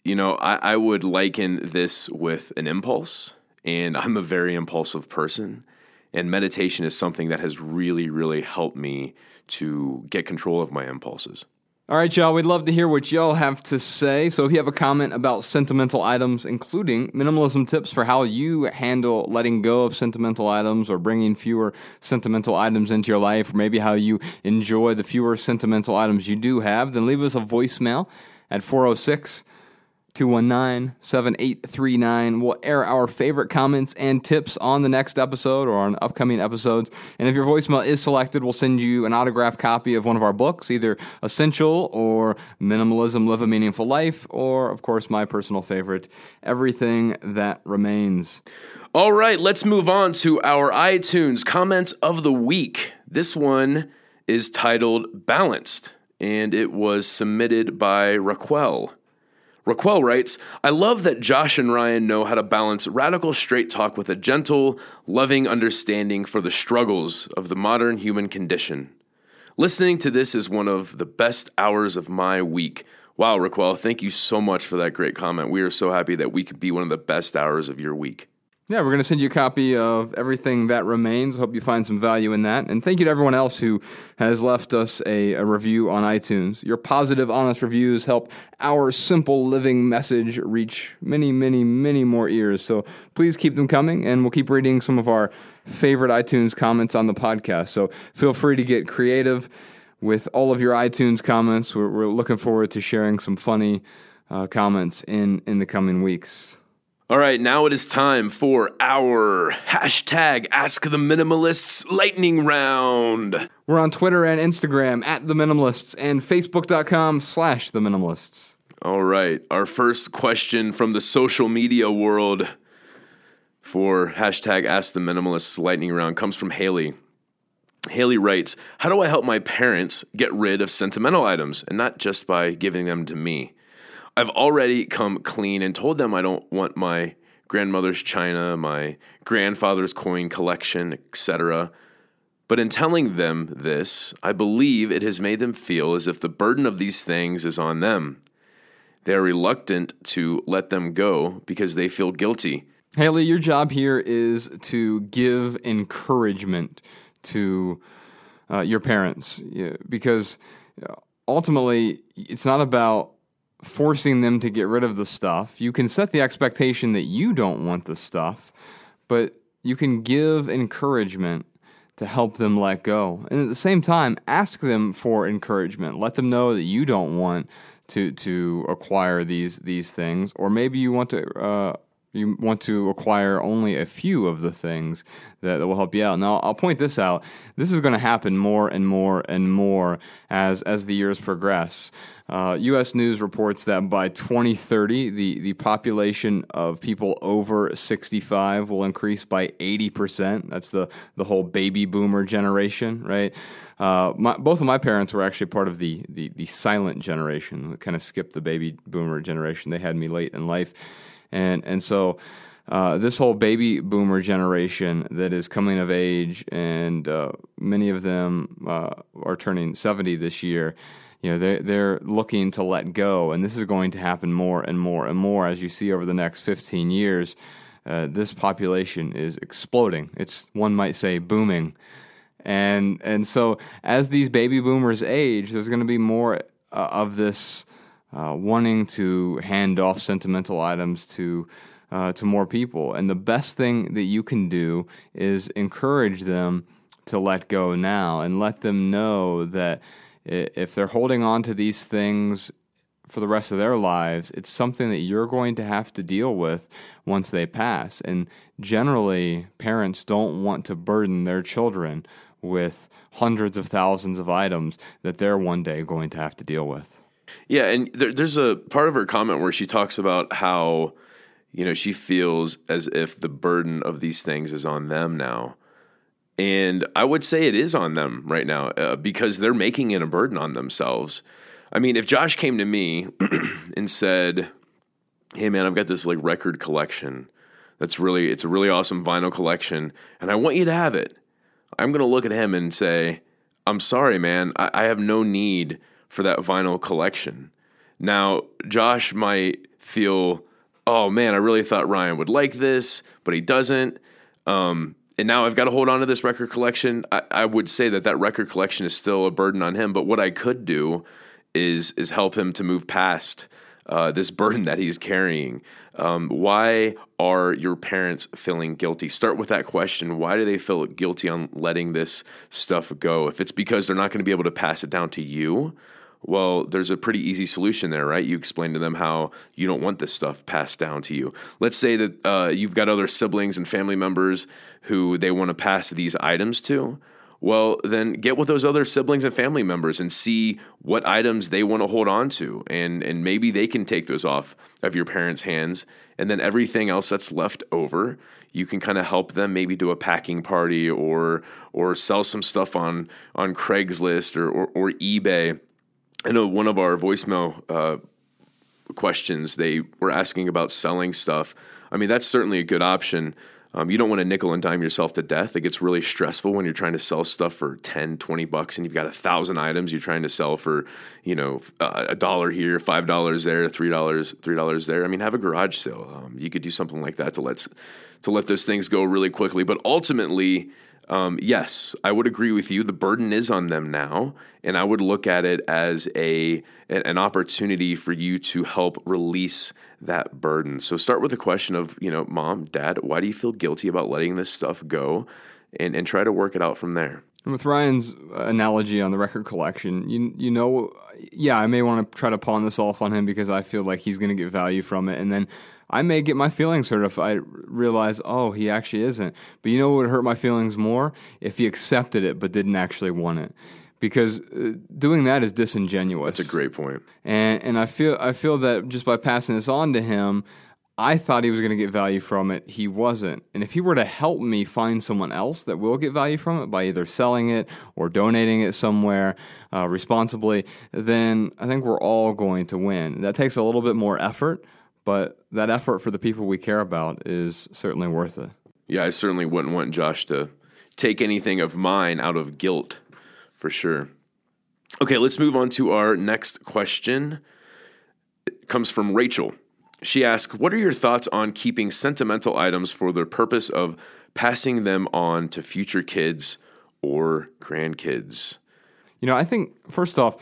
I would liken this with an impulse, and I'm a very impulsive person. And meditation is something that has really, really helped me to get control of my impulses. All right, y'all, we'd love to hear what y'all have to say. So if you have a comment about sentimental items, including minimalism tips for how you handle letting go of sentimental items or bringing fewer sentimental items into your life, or maybe how you enjoy the fewer sentimental items you do have, then leave us a voicemail at 406-219-7839. We'll air our favorite comments and tips on the next episode or on upcoming episodes. And if your voicemail is selected, we'll send you an autographed copy of one of our books, either Essential or Minimalism, Live a Meaningful Life, or, of course, my personal favorite, Everything That Remains. All right, let's move on to our iTunes comments of the week. This one is titled Balanced, and it was submitted by Raquel. Raquel writes, I love that Josh and Ryan know how to balance radical straight talk with a gentle, loving understanding for the struggles of the modern human condition. Listening to this is one of the best hours of my week. Wow, Raquel, thank you so much for that great comment. We are so happy that we could be one of the best hours of your week. Yeah, we're going to send you a copy of Everything That Remains. Hope you find some value in that. And thank you to everyone else who has left us a review on iTunes. Your positive, honest reviews help our simple living message reach many, many, many more ears. So please keep them coming, and we'll keep reading some of our favorite iTunes comments on the podcast. So feel free to get creative with all of your iTunes comments. We're looking forward to sharing some funny comments in the coming weeks. All right, now it is time for our hashtag Ask the Minimalists lightning round. We're on Twitter and Instagram at The Minimalists and Facebook.com/The Minimalists. All right, our first question from the social media world for hashtag Ask the Minimalists lightning round comes from Haley. Haley writes, how do I help my parents get rid of sentimental items and not just by giving them to me? I've already come clean and told them I don't want my grandmother's china, my grandfather's coin collection, etc. But in telling them this, I believe it has made them feel as if the burden of these things is on them. They are reluctant to let them go because they feel guilty. Haley, your job here is to give encouragement to your parents, because ultimately it's not about forcing them to get rid of the stuff. You can set the expectation that you don't want the stuff, but you can give encouragement to help them let go. And at the same time, ask them for encouragement. Let them know that you don't want to acquire these things, or maybe you want to acquire only a few of the things that will help you out. Now, I'll point this out. This is going to happen more and more and more as the years progress. U.S. News reports that by 2030, the population of people over 65 will increase by 80%. That's the whole baby boomer generation, right? Both of my parents were actually part of the silent generation. We kind of skipped the baby boomer generation. They had me late in life. And so this whole baby boomer generation that is coming of age, and many of them are turning 70 this year, they're looking to let go. And this is going to happen more and more and more as you see over the next 15 years. This population is exploding. It's, one might say, booming. And so as these baby boomers age, there's going to be more of this wanting to hand off sentimental items to more people. And the best thing that you can do is encourage them to let go now, and let them know that if they're holding on to these things for the rest of their lives, it's something that you're going to have to deal with once they pass. And generally, parents don't want to burden their children with hundreds of thousands of items that they're one day going to have to deal with. Yeah, and there's a part of her comment where she talks about how, she feels as if the burden of these things is on them now. And I would say it is on them right now because they're making it a burden on themselves. I mean, if Josh came to me and said, hey, man, I've got this like record collection. It's a really awesome vinyl collection, and I want you to have it. I'm going to look at him and say, I'm sorry, man. I have no need for that vinyl collection. Now, Josh might feel, oh man, I really thought Ryan would like this, but he doesn't. And now I've got to hold on to this record collection. I would say that record collection is still a burden on him, but what I could do is help him to move past this burden that he's carrying. Why are your parents feeling guilty? Start with that question. Why do they feel guilty on letting this stuff go? If it's because they're not going to be able to pass it down to you, well, there's a pretty easy solution there, right? You explain to them how you don't want this stuff passed down to you. Let's say that you've got other siblings and family members who they want to pass these items to. Well, then get with those other siblings and family members and see what items they want to hold on to. And maybe they can take those off of your parents' hands. And then everything else that's left over, you can kind of help them maybe do a packing party or sell some stuff on Craigslist or eBay. I know one of our voicemail questions, they were asking about selling stuff. I mean, that's certainly a good option. You don't want to nickel and dime yourself to death. It gets really stressful when you're trying to sell stuff for $10, $20, and you've got 1,000 items you're trying to sell for, $1 here, $5 there, $3 there. I mean, have a garage sale. You could do something like that to let those things go really quickly. But ultimately, yes, I would agree with you. The burden is on them now, and I would look at it as an opportunity for you to help release that burden. So start with the question of, Mom, Dad, why do you feel guilty about letting this stuff go? And try to work it out from there. And with Ryan's analogy on the record collection, I may want to try to pawn this off on him because I feel like he's going to get value from it, and then I may get my feelings hurt if I realize, oh, he actually isn't. But you know what would hurt my feelings more? If he accepted it but didn't actually want it. Because doing that is disingenuous. That's a great point. And I feel that just by passing this on to him, I thought he was going to get value from it. He wasn't. And if he were to help me find someone else that will get value from it by either selling it or donating it somewhere responsibly, then I think we're all going to win. That takes a little bit more effort. But that effort for the people we care about is certainly worth it. Yeah, I certainly wouldn't want Josh to take anything of mine out of guilt, for sure. Okay, let's move on to our next question. It comes from Rachel. She asks, what are your thoughts on keeping sentimental items for the purpose of passing them on to future kids or grandkids? You know, I think, first off,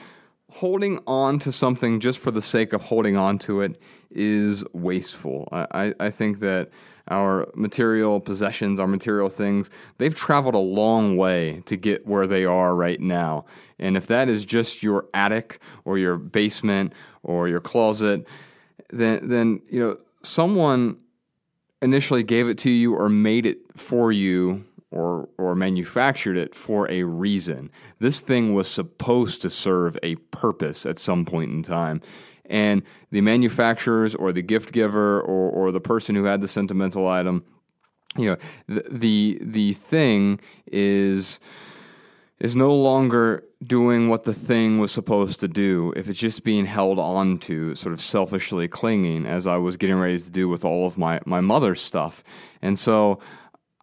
holding on to something just for the sake of holding on to it is wasteful. I think that our material possessions, our material things, they've traveled a long way to get where they are right now. And if that is just your attic or your basement or your closet, then you know, someone initially gave it to you or made it for you or manufactured it for a reason. This thing was supposed to serve a purpose at some point in time. And the manufacturers or the gift giver or the person who had the sentimental item, you know, the thing is no longer doing what the thing was supposed to do if it's just being held on to, sort of selfishly clinging, as I was getting ready to do with all of my mother's stuff. And so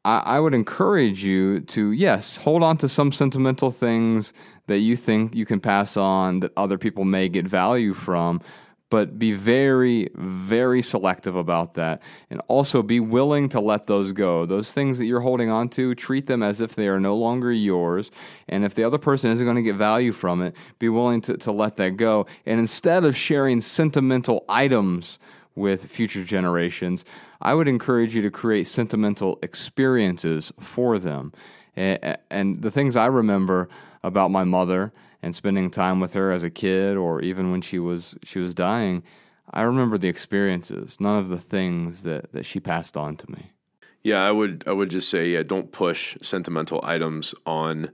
I would encourage you to, yes, hold on to some sentimental things that you think you can pass on, that other people may get value from, but be very, very selective about that. And also be willing to let those go. Those things that you're holding on to, treat them as if they are no longer yours. And if the other person isn't going to get value from it, be willing to let that go. And instead of sharing sentimental items with future generations, I would encourage you to create sentimental experiences for them. And the things I remember about my mother and spending time with her as a kid, or even when she was dying, I remember the experiences, none of the things that she passed on to me. Yeah, I would just say, yeah, don't push sentimental items on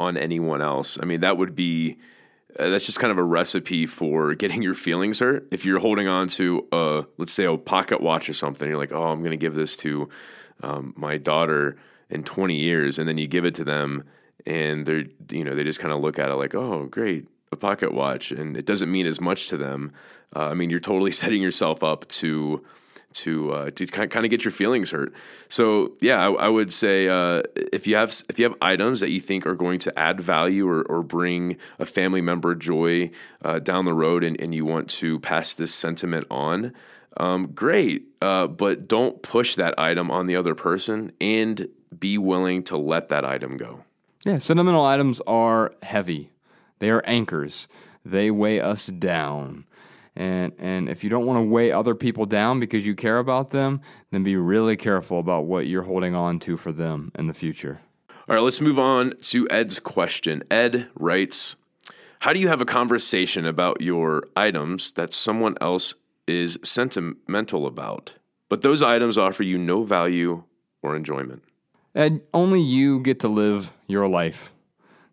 anyone else. I mean, that would be that's just kind of a recipe for getting your feelings hurt. If you're holding on to, let's say, a pocket watch or something, you're like, oh, I'm going to give this to my daughter in 20 years. And then you give it to them and they're, you know, they just kind of look at it like, oh, great, a pocket watch. And it doesn't mean as much to them. I mean, you're totally setting yourself up to kind of get your feelings hurt. So yeah, I would say if you have items that you think are going to add value or bring a family member joy down the road, and you want to pass this sentiment on, great. But don't push that item on the other person, and be willing to let that item go. Yeah, sentimental items are heavy. They are anchors. They weigh us down. And if you don't want to weigh other people down because you care about them, then be really careful about what you're holding on to for them in the future. All right, let's move on to Ed's question. Ed writes, how do you have a conversation about your items that someone else is sentimental about, but those items offer you no value or enjoyment? Ed, only you get to live your life.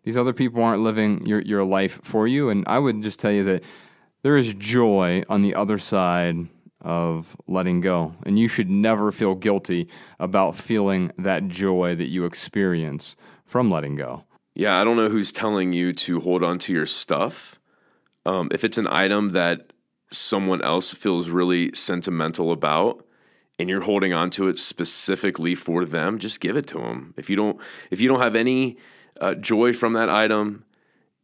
These other people aren't living your life for you, and I would just tell you that there is joy on the other side of letting go, and you should never feel guilty about feeling that joy that you experience from letting go. Yeah, I don't know who's telling you to hold on to your stuff. If it's an item that someone else feels really sentimental about, and you're holding on to it specifically for them, just give it to them. If you don't have any joy from that item,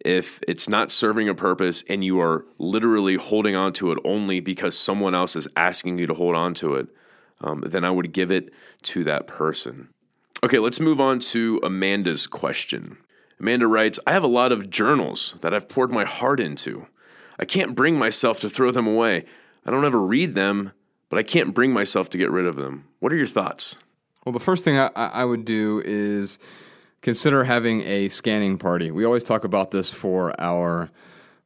if it's not serving a purpose and you are literally holding on to it only because someone else is asking you to hold on to it, then I would give it to that person. Okay, let's move on to Amanda's question. Amanda writes, I have a lot of journals that I've poured my heart into. I can't bring myself to throw them away. I don't ever read them, but I can't bring myself to get rid of them. What are your thoughts? Well, the first thing I would do is consider having a scanning party. We always talk about this for our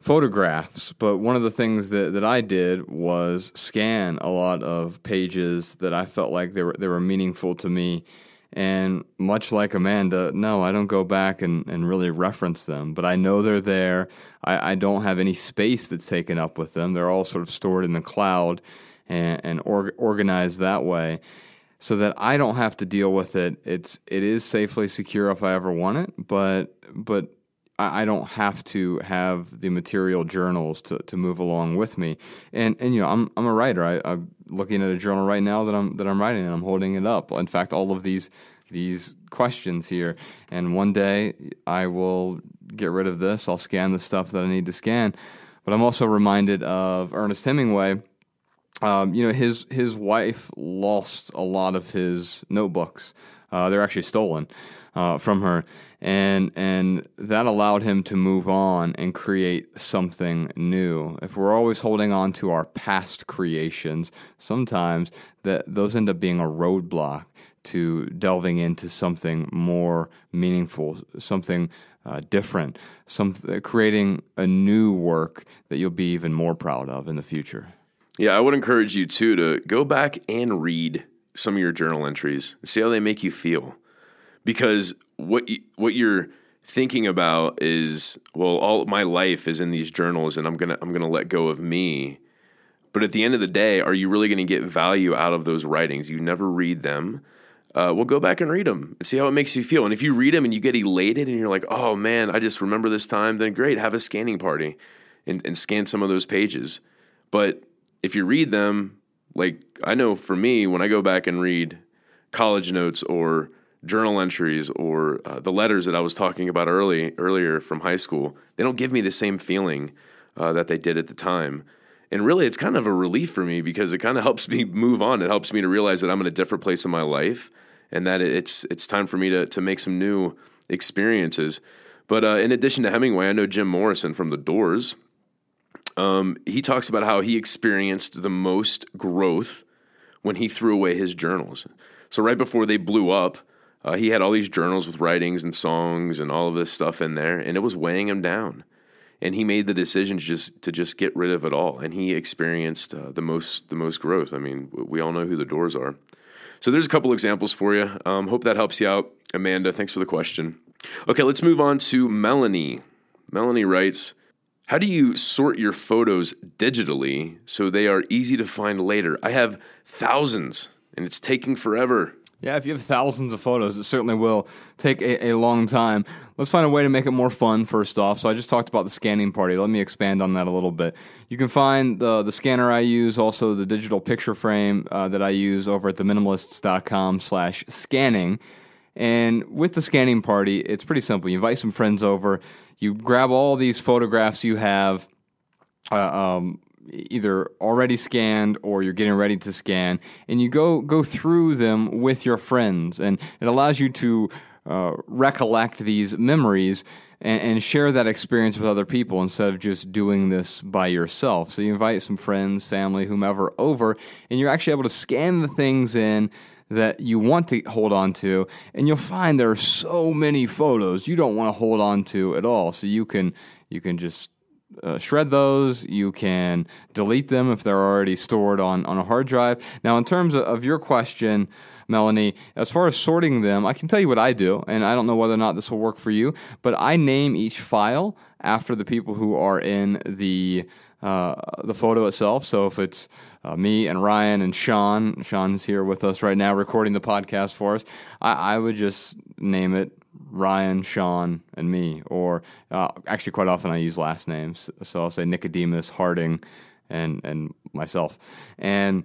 photographs, but one of the things that I did was scan a lot of pages that I felt like they were meaningful to me. And much like Amanda, no, I don't go back and really reference them, but I know they're there. I don't have any space that's taken up with them. They're all sort of stored in the cloud and organized that way, so that I don't have to deal with it. It is safely secure if I ever want it, but I don't have to have the material journals to move along with me. And you know, I'm a writer. I'm looking at a journal right now that I'm writing, and I'm holding it up. In fact, all of these questions here. And one day I will get rid of this. I'll scan the stuff that I need to scan. But I'm also reminded of Ernest Hemingway His wife lost a lot of his notebooks. They're actually stolen from her, and that allowed him to move on and create something new. If we're always holding on to our past creations, sometimes those end up being a roadblock to delving into something more meaningful, something different, creating a new work that you'll be even more proud of in the future. Yeah, I would encourage you, too, to go back and read some of your journal entries and see how they make you feel. Because what you're thinking about is, well, all my life is in these journals and I'm gonna let go of me. But at the end of the day, are you really going to get value out of those writings? You never read them. Well, go back and read them and see how it makes you feel. And if you read them and you get elated and you're like, oh, man, I just remember this time, then great, have a scanning party and scan some of those pages. But if you read them, like I know for me, when I go back and read college notes or journal entries or the letters that I was talking about earlier from high school, they don't give me the same feeling that they did at the time. And really, it's kind of a relief for me because it kind of helps me move on. It helps me to realize that I'm in a different place in my life and that it's time for me to make some new experiences. But in addition to Hemingway, I know Jim Morrison from The Doors. He talks about how he experienced the most growth when he threw away his journals. So right before they blew up, he had all these journals with writings and songs and all of this stuff in there, and it was weighing him down. And he made the decision to just get rid of it all, and he experienced the most growth. I mean, we all know who The Doors are. So there's a couple examples for you. Hope that helps you out. Amanda, thanks for the question. Okay, let's move on to Melanie. Melanie writes, how do you sort your photos digitally so they are easy to find later? I have thousands, and it's taking forever. Yeah, if you have thousands of photos, it certainly will take a long time. Let's find a way to make it more fun, first off. So I just talked about the scanning party. Let me expand on that a little bit. You can find the scanner I use, also the digital picture frame that I use over at theminimalists.com/scanning. And with the scanning party, it's pretty simple. You invite some friends over. You grab all these photographs you have, either already scanned or you're getting ready to scan, and you go through them with your friends. And it allows you to recollect these memories and share that experience with other people instead of just doing this by yourself. So you invite some friends, family, whomever over, and you're actually able to scan the things in that you want to hold on to, and you'll find there are so many photos you don't want to hold on to at all. So you can just shred those. You can delete them if they're already stored on a hard drive. Now, in terms of your question, Melanie, as far as sorting them, I can tell you what I do, and I don't know whether or not this will work for you, but I name each file after the people who are in the photo itself. So if it's me and Ryan and Sean's here with us right now recording the podcast for us, I would just name it Ryan, Sean, and me, or actually quite often I use last names, so I'll say Nicodemus, Harding, and myself, and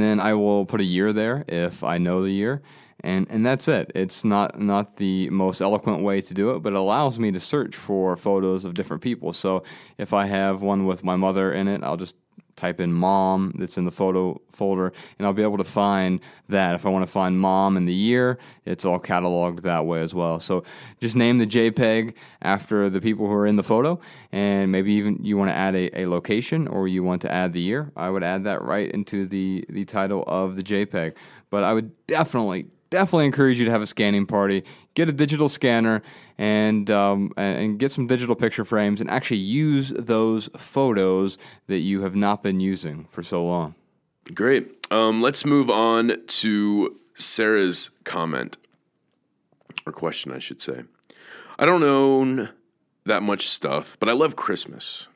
then I will put a year there if I know the year, and that's it. It's not the most eloquent way to do it, but it allows me to search for photos of different people. So if I have one with my mother in it, I'll just type in mom that's in the photo folder, and I'll be able to find that. If I want to find mom and the year, it's all cataloged that way as well. So just name the JPEG after the people who are in the photo, and maybe even you want to add a location or you want to add the year. I would add that right into the title of the JPEG. But I would definitely encourage you to have a scanning party. Get a digital scanner and get some digital picture frames and actually use those photos that you have not been using for so long. Great. Let's move on to Sarah's comment or question, I should say. I don't own that much stuff, but I love Christmas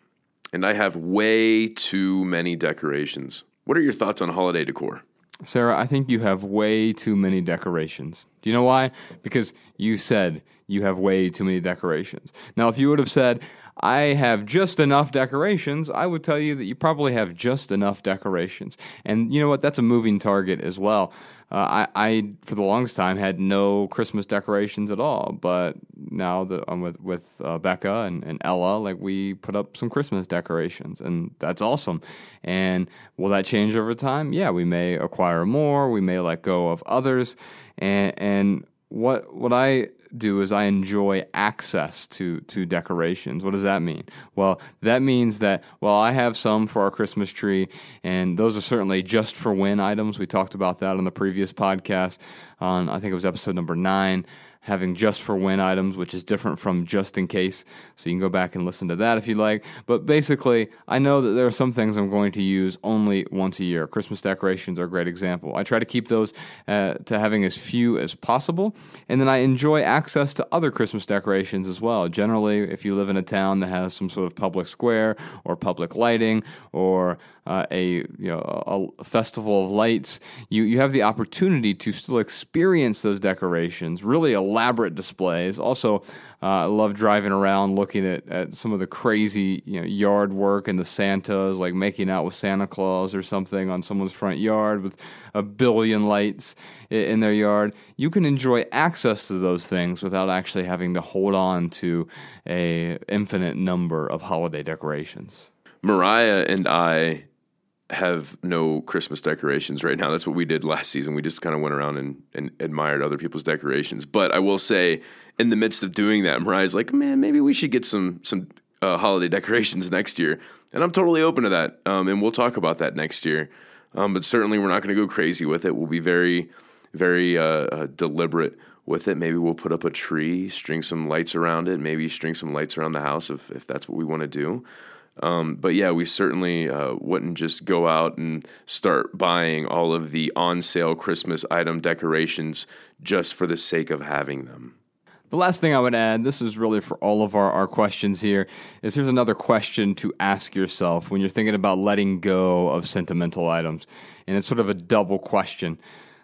and I have way too many decorations. What are your thoughts on holiday decor? Sarah, I think you have way too many decorations. Do you know why? Because you said you have way too many decorations. Now, if you would have said, I have just enough decorations, I would tell you that you probably have just enough decorations. And you know what? That's a moving target as well. I for the longest time, had no Christmas decorations at all. But now that I'm with Becca and Ella, like, we put up some Christmas decorations, and that's awesome. And will that change over time? Yeah, we may acquire more. We may let go of others. And what I do is I enjoy access to decorations. What does that mean? Well, that means that, well, I have some for our Christmas tree, and those are certainly just for win items. We talked about that on the previous podcast on, I think it was episode number 9, having just for win items, which is different from just in case. So you can go back and listen to that if you like. But basically, I know that there are some things I'm going to use only once a year. Christmas decorations are a great example. I try to keep those to having as few as possible. And then I enjoy access to other Christmas decorations as well. Generally, if you live in a town that has some sort of public square or public lighting or a festival of lights, you have the opportunity to still experience those decorations, really elaborate displays. Also, I love driving around looking at some of the crazy yard work and the Santas, like making out with Santa Claus or something on someone's front yard with a billion lights in their yard. You can enjoy access to those things without actually having to hold on to an infinite number of holiday decorations. Mariah and I have no Christmas decorations right now. That's what we did last season. We just kind of went around and admired other people's decorations. But I will say, in the midst of doing that, Mariah's like, man, maybe we should get some holiday decorations next year. And I'm totally open to that. And we'll talk about that next year. But certainly we're not going to go crazy with it. We'll be very, very deliberate with it. Maybe we'll put up a tree, string some lights around it, maybe string some lights around the house if that's what we want to do. But yeah, we certainly wouldn't just go out and start buying all of the on-sale Christmas item decorations just for the sake of having them. The last thing I would add, this is really for all of our questions here, is here's another question to ask yourself when you're thinking about letting go of sentimental items. And it's sort of a double question.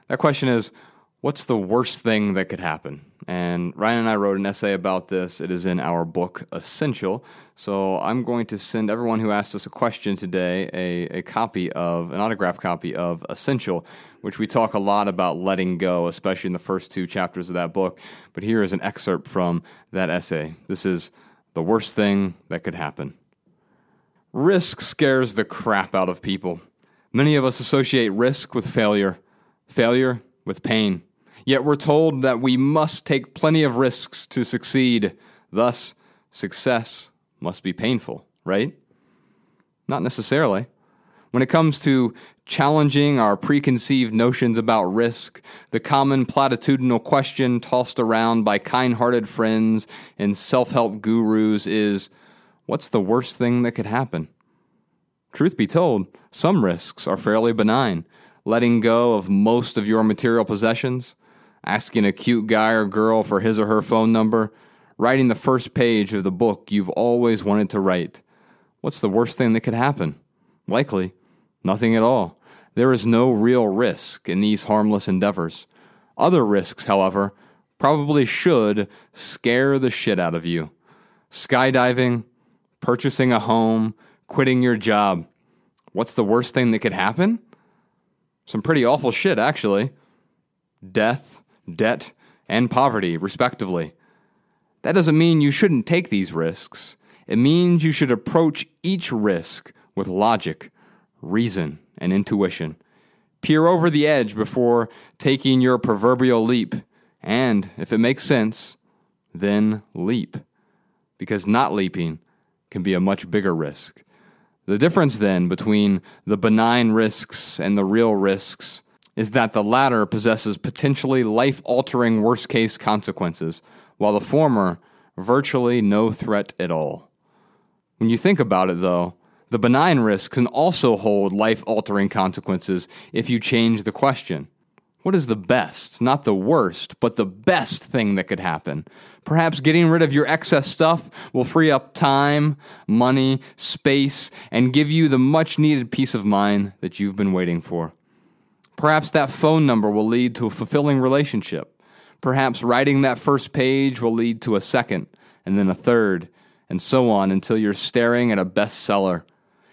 That question is, what's the worst thing that could happen? And Ryan and I wrote an essay about this. It is in our book, Essential. So I'm going to send everyone who asked us a question today a copy of, an autographed copy of Essential, which we talk a lot about letting go, especially in the first 2 chapters of that book. But here is an excerpt from that essay. This is the worst thing that could happen. Risk scares the crap out of people. Many of us associate risk with failure, failure with pain. Yet we're told that we must take plenty of risks to succeed. Thus, success must be painful, right? Not necessarily. When it comes to challenging our preconceived notions about risk, the common platitudinal question tossed around by kind-hearted friends and self-help gurus is, what's the worst thing that could happen? Truth be told, some risks are fairly benign. Letting go of most of your material possessions, asking a cute guy or girl for his or her phone number, writing the first page of the book you've always wanted to write. What's the worst thing that could happen? Likely, nothing at all. There is no real risk in these harmless endeavors. Other risks, however, probably should scare the shit out of you. Skydiving, purchasing a home, quitting your job. What's the worst thing that could happen? Some pretty awful shit, actually. Death, debt, and poverty, respectively. That doesn't mean you shouldn't take these risks. It means you should approach each risk with logic, reason, and intuition. Peer over the edge before taking your proverbial leap, and if it makes sense, then leap. Because not leaping can be a much bigger risk. The difference, then, between the benign risks and the real risks is that the latter possesses potentially life-altering worst-case consequences, while the former, virtually no threat at all. When you think about it, though, the benign risks can also hold life-altering consequences if you change the question. What is the best, not the worst, but the best thing that could happen? Perhaps getting rid of your excess stuff will free up time, money, space, and give you the much-needed peace of mind that you've been waiting for. Perhaps that phone number will lead to a fulfilling relationship. Perhaps writing that first page will lead to a second, and then a third, and so on until you're staring at a bestseller.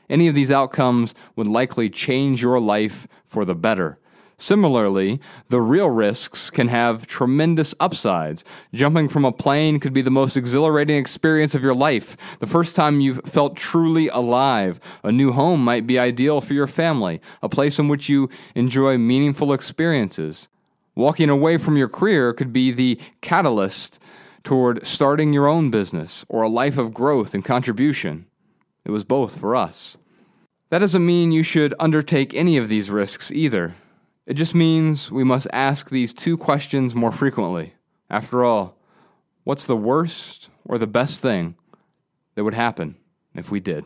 Any of these outcomes would likely change your life for the better. Similarly, the real risks can have tremendous upsides. Jumping from a plane could be the most exhilarating experience of your life, the first time you've felt truly alive. A new home might be ideal for your family, a place in which you enjoy meaningful experiences. Walking away from your career could be the catalyst toward starting your own business or a life of growth and contribution. It was both for us. That doesn't mean you should undertake any of these risks either. It just means we must ask these two questions more frequently. After all, what's the worst or the best thing that would happen if we did?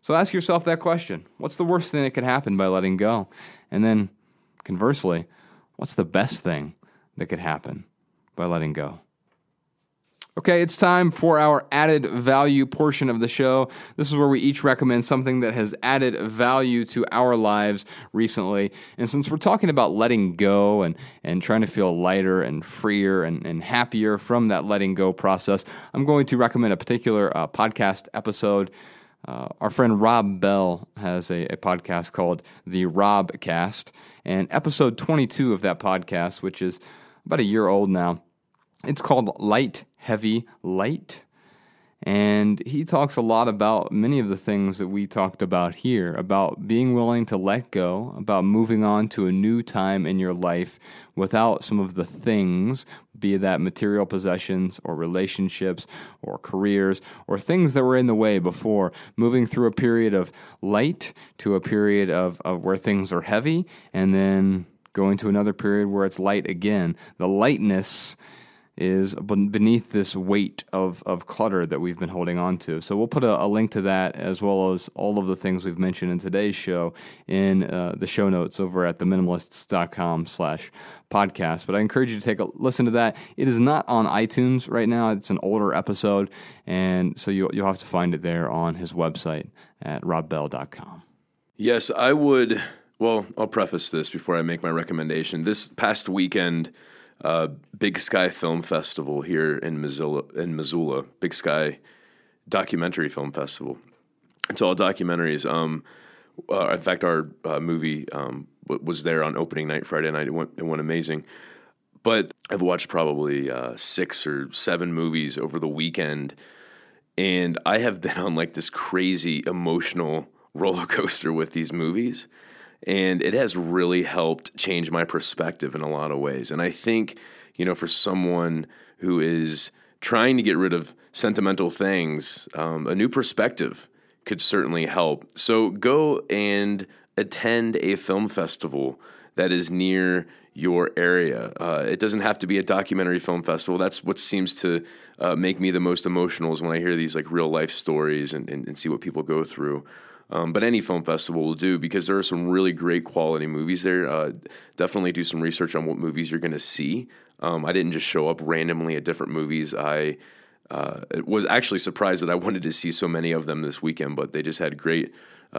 So ask yourself that question. What's the worst thing that could happen by letting go? And then, conversely, what's the best thing that could happen by letting go? Okay, it's time for our added value portion of the show. This is where we each recommend something that has added value to our lives recently. And since we're talking about letting go and trying to feel lighter and freer and happier from that letting go process, I'm going to recommend a particular podcast episode. Our friend Rob Bell has a podcast called The Robcast. And episode 22 of that podcast, which is about a year old now, it's called Light Heavy Light, and he talks a lot about many of the things that we talked about here, about being willing to let go, about moving on to a new time in your life without some of the things, be that material possessions or relationships or careers or things that were in the way before, moving through a period of light to a period of where things are heavy, and then going to another period where it's light again. The lightness is beneath this weight of clutter that we've been holding on to. So we'll put a link to that, as well as all of the things we've mentioned in today's show, in the show notes over at theminimalists.com/podcast. But I encourage you to take a listen to that. It is not on iTunes right now. It's an older episode, and so you'll have to find it there on his website at robbell.com. Yes, I would. Well, I'll preface this before I make my recommendation. This past weekend, Big Sky Film Festival here in Missoula, Big Sky Documentary Film Festival. It's all documentaries. In fact, our movie was there on opening night Friday night. It went amazing. But I've watched probably 6 or 7 movies over the weekend, and I have been on like this crazy emotional roller coaster with these movies. And it has really helped change my perspective in a lot of ways. And I think, for someone who is trying to get rid of sentimental things, a new perspective could certainly help. So go and attend a film festival that is near your area. It doesn't have to be a documentary film festival. That's what seems to make me the most emotional, is when I hear these like real life stories and see what people go through. But any film festival will do, because there are some really great quality movies there. Definitely do some research on what movies you're going to see. I didn't just show up randomly at different movies. I was actually surprised that I wanted to see so many of them this weekend, but they just had great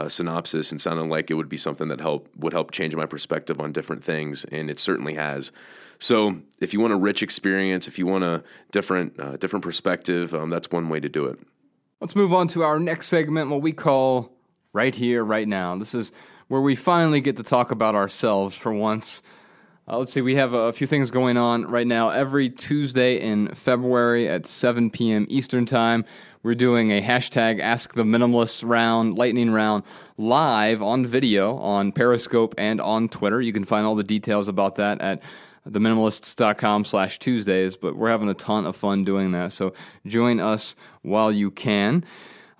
synopsis and sounded like it would be something that would help change my perspective on different things, and it certainly has. So if you want a rich experience, if you want a different perspective, that's one way to do it. Let's move on to our next segment, what we call Right Here, Right Now. This is where we finally get to talk about ourselves for once. Let's see, we have a few things going on right now. Every Tuesday in February at 7 p.m. Eastern Time, we're doing a hashtag Ask the Minimalists round, lightning round, live on video on Periscope and on Twitter. You can find all the details about that at theminimalists.com/Tuesdays, but we're having a ton of fun doing that, so join us while you can.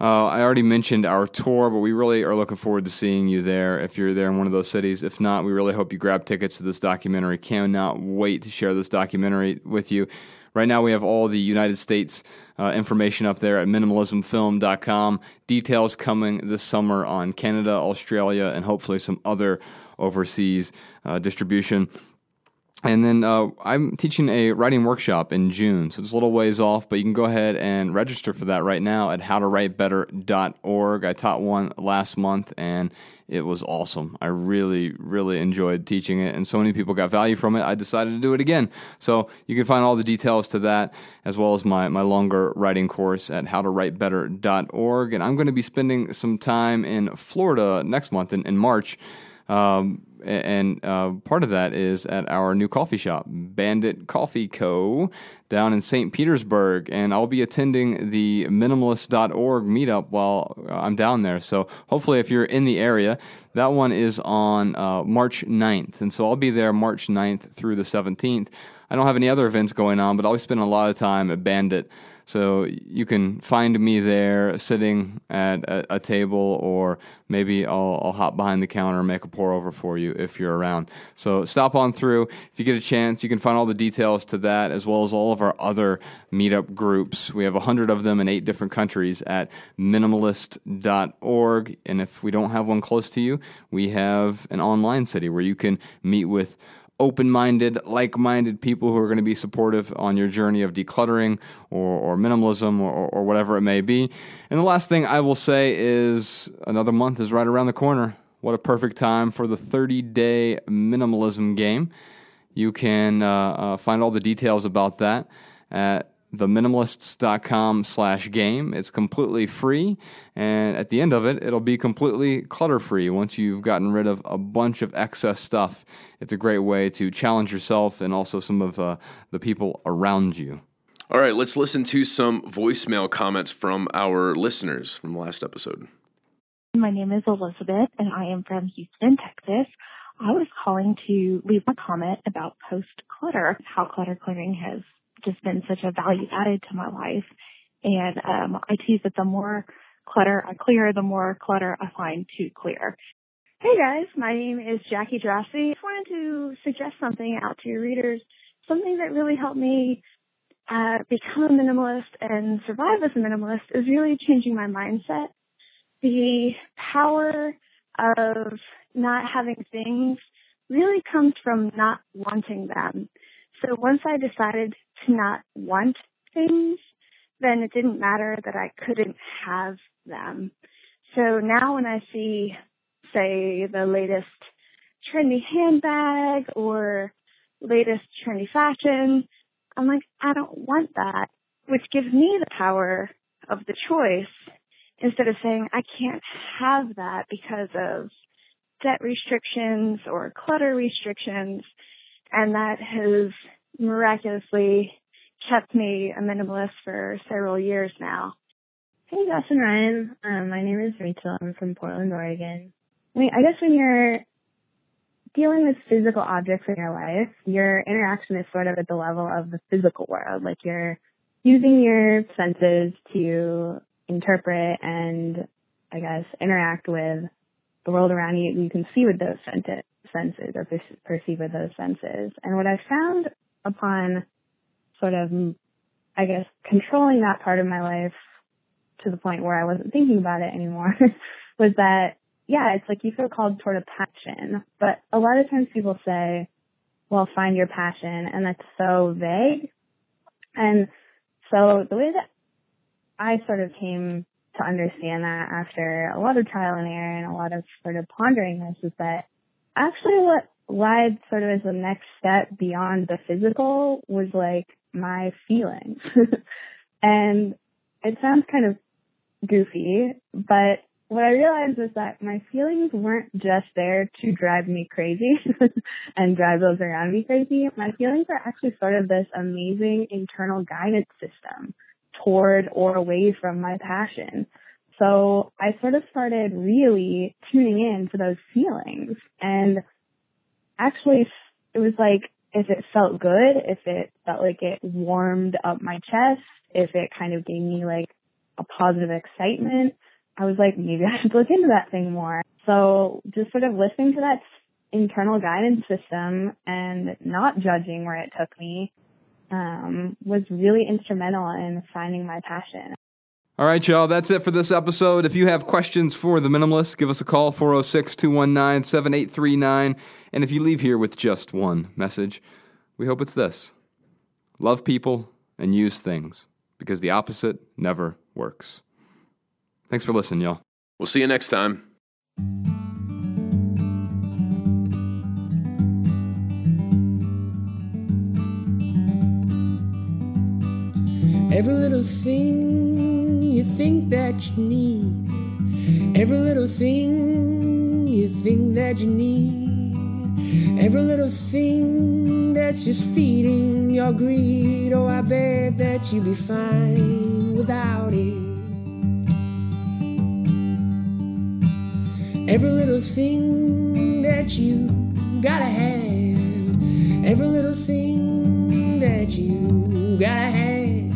I already mentioned our tour, but we really are looking forward to seeing you there if you're there in one of those cities. If not, we really hope you grab tickets to this documentary. Cannot wait to share this documentary with you. Right now we have all the United States information up there at minimalismfilm.com. Details coming this summer on Canada, Australia, and hopefully some other overseas distribution. And then I'm teaching a writing workshop in June, so it's a little ways off, but you can go ahead and register for that right now at HowToWriteBetter.org. I taught one last month, and it was awesome. I really, really enjoyed teaching it, and so many people got value from it, I decided to do it again. So you can find all the details to that, as well as my longer writing course at HowToWriteBetter.org. And I'm going to be spending some time in Florida next month, in March, And part of that is at our new coffee shop, Bandit Coffee Co., down in St. Petersburg. And I'll be attending the minimalists.org meetup while I'm down there. So hopefully if you're in the area, that one is on March 9th. And so I'll be there March 9th through the 17th. I don't have any other events going on, but I'll be spending a lot of time at Bandit. So you can find me there sitting at a table, or maybe I'll hop behind the counter and make a pour over for you if you're around. So stop on through. If you get a chance, you can find all the details to that, as well as all of our other meetup groups. We have 100 of them in 8 different countries at minimalist.org. And if we don't have one close to you, we have an online city where you can meet with open-minded, like-minded people who are going to be supportive on your journey of decluttering or minimalism or whatever it may be. And the last thing I will say is another month is right around the corner. What a perfect time for the 30-day minimalism game. You can find all the details about that at theminimalists.com/game. It's completely free, and at the end of it, it'll be completely clutter-free once you've gotten rid of a bunch of excess stuff. It's a great way to challenge yourself and also some of the people around you. All right, let's listen to some voicemail comments from our listeners from the last episode. My name is Elizabeth, and I am from Houston, Texas. I was calling to leave a comment about post-clutter, how cluttering has just been such a value added to my life. And I tease that the more clutter I clear, the more clutter I find to clear. Hey guys, my name is Jackie Drassi. I just wanted to suggest something out to your readers, something that really helped me become a minimalist and survive as a minimalist is really changing my mindset. The power of not having things really comes from not wanting them. So once I decided to not want things, then it didn't matter that I couldn't have them. So now when I see, say, the latest trendy handbag or latest trendy fashion, I'm like, I don't want that, which gives me the power of the choice instead of saying I can't have that because of debt restrictions or clutter restrictions. And that has miraculously kept me a minimalist for several years now. Hey, Josh and Ryan. My name is Rachel. I'm from Portland, Oregon. I guess when you're dealing with physical objects in your life, your interaction is sort of at the level of the physical world. Like, you're using your senses to interpret and, I guess, interact with the world around you. You can see with those senses or perceive with those senses. And what I found upon sort of, I guess, controlling that part of my life to the point where I wasn't thinking about it anymore was that, yeah, it's like you feel called toward a passion. But a lot of times people say, well, find your passion. And that's so vague. And so the way that I sort of came to understand that after a lot of trial and error and a lot of sort of pondering this is that actually what lied sort of as the next step beyond the physical was like my feelings. And it sounds kind of goofy, but what I realized was that my feelings weren't just there to drive me crazy and drive those around me crazy. My feelings are actually sort of this amazing internal guidance system toward or away from my passion. So I sort of started really tuning in to those feelings. And actually, it was like, if it felt good, if it felt like it warmed up my chest, if it kind of gave me like a positive excitement, I was like, maybe I should look into that thing more. So just sort of listening to that internal guidance system and not judging where it took me was really instrumental in finding my passion. All right, y'all, that's it for this episode. If you have questions for The Minimalist, give us a call, 406-219-7839. And if you leave here with just one message, we hope it's this. Love people and use things, because the opposite never works. Thanks for listening, y'all. We'll see you next time. Every little thing you think that you need. Every little thing you think that you need. Every little thing that's just feeding your greed. Oh, I bet that you'd be fine without it. Every little thing that you gotta have. Every little thing that you gotta have.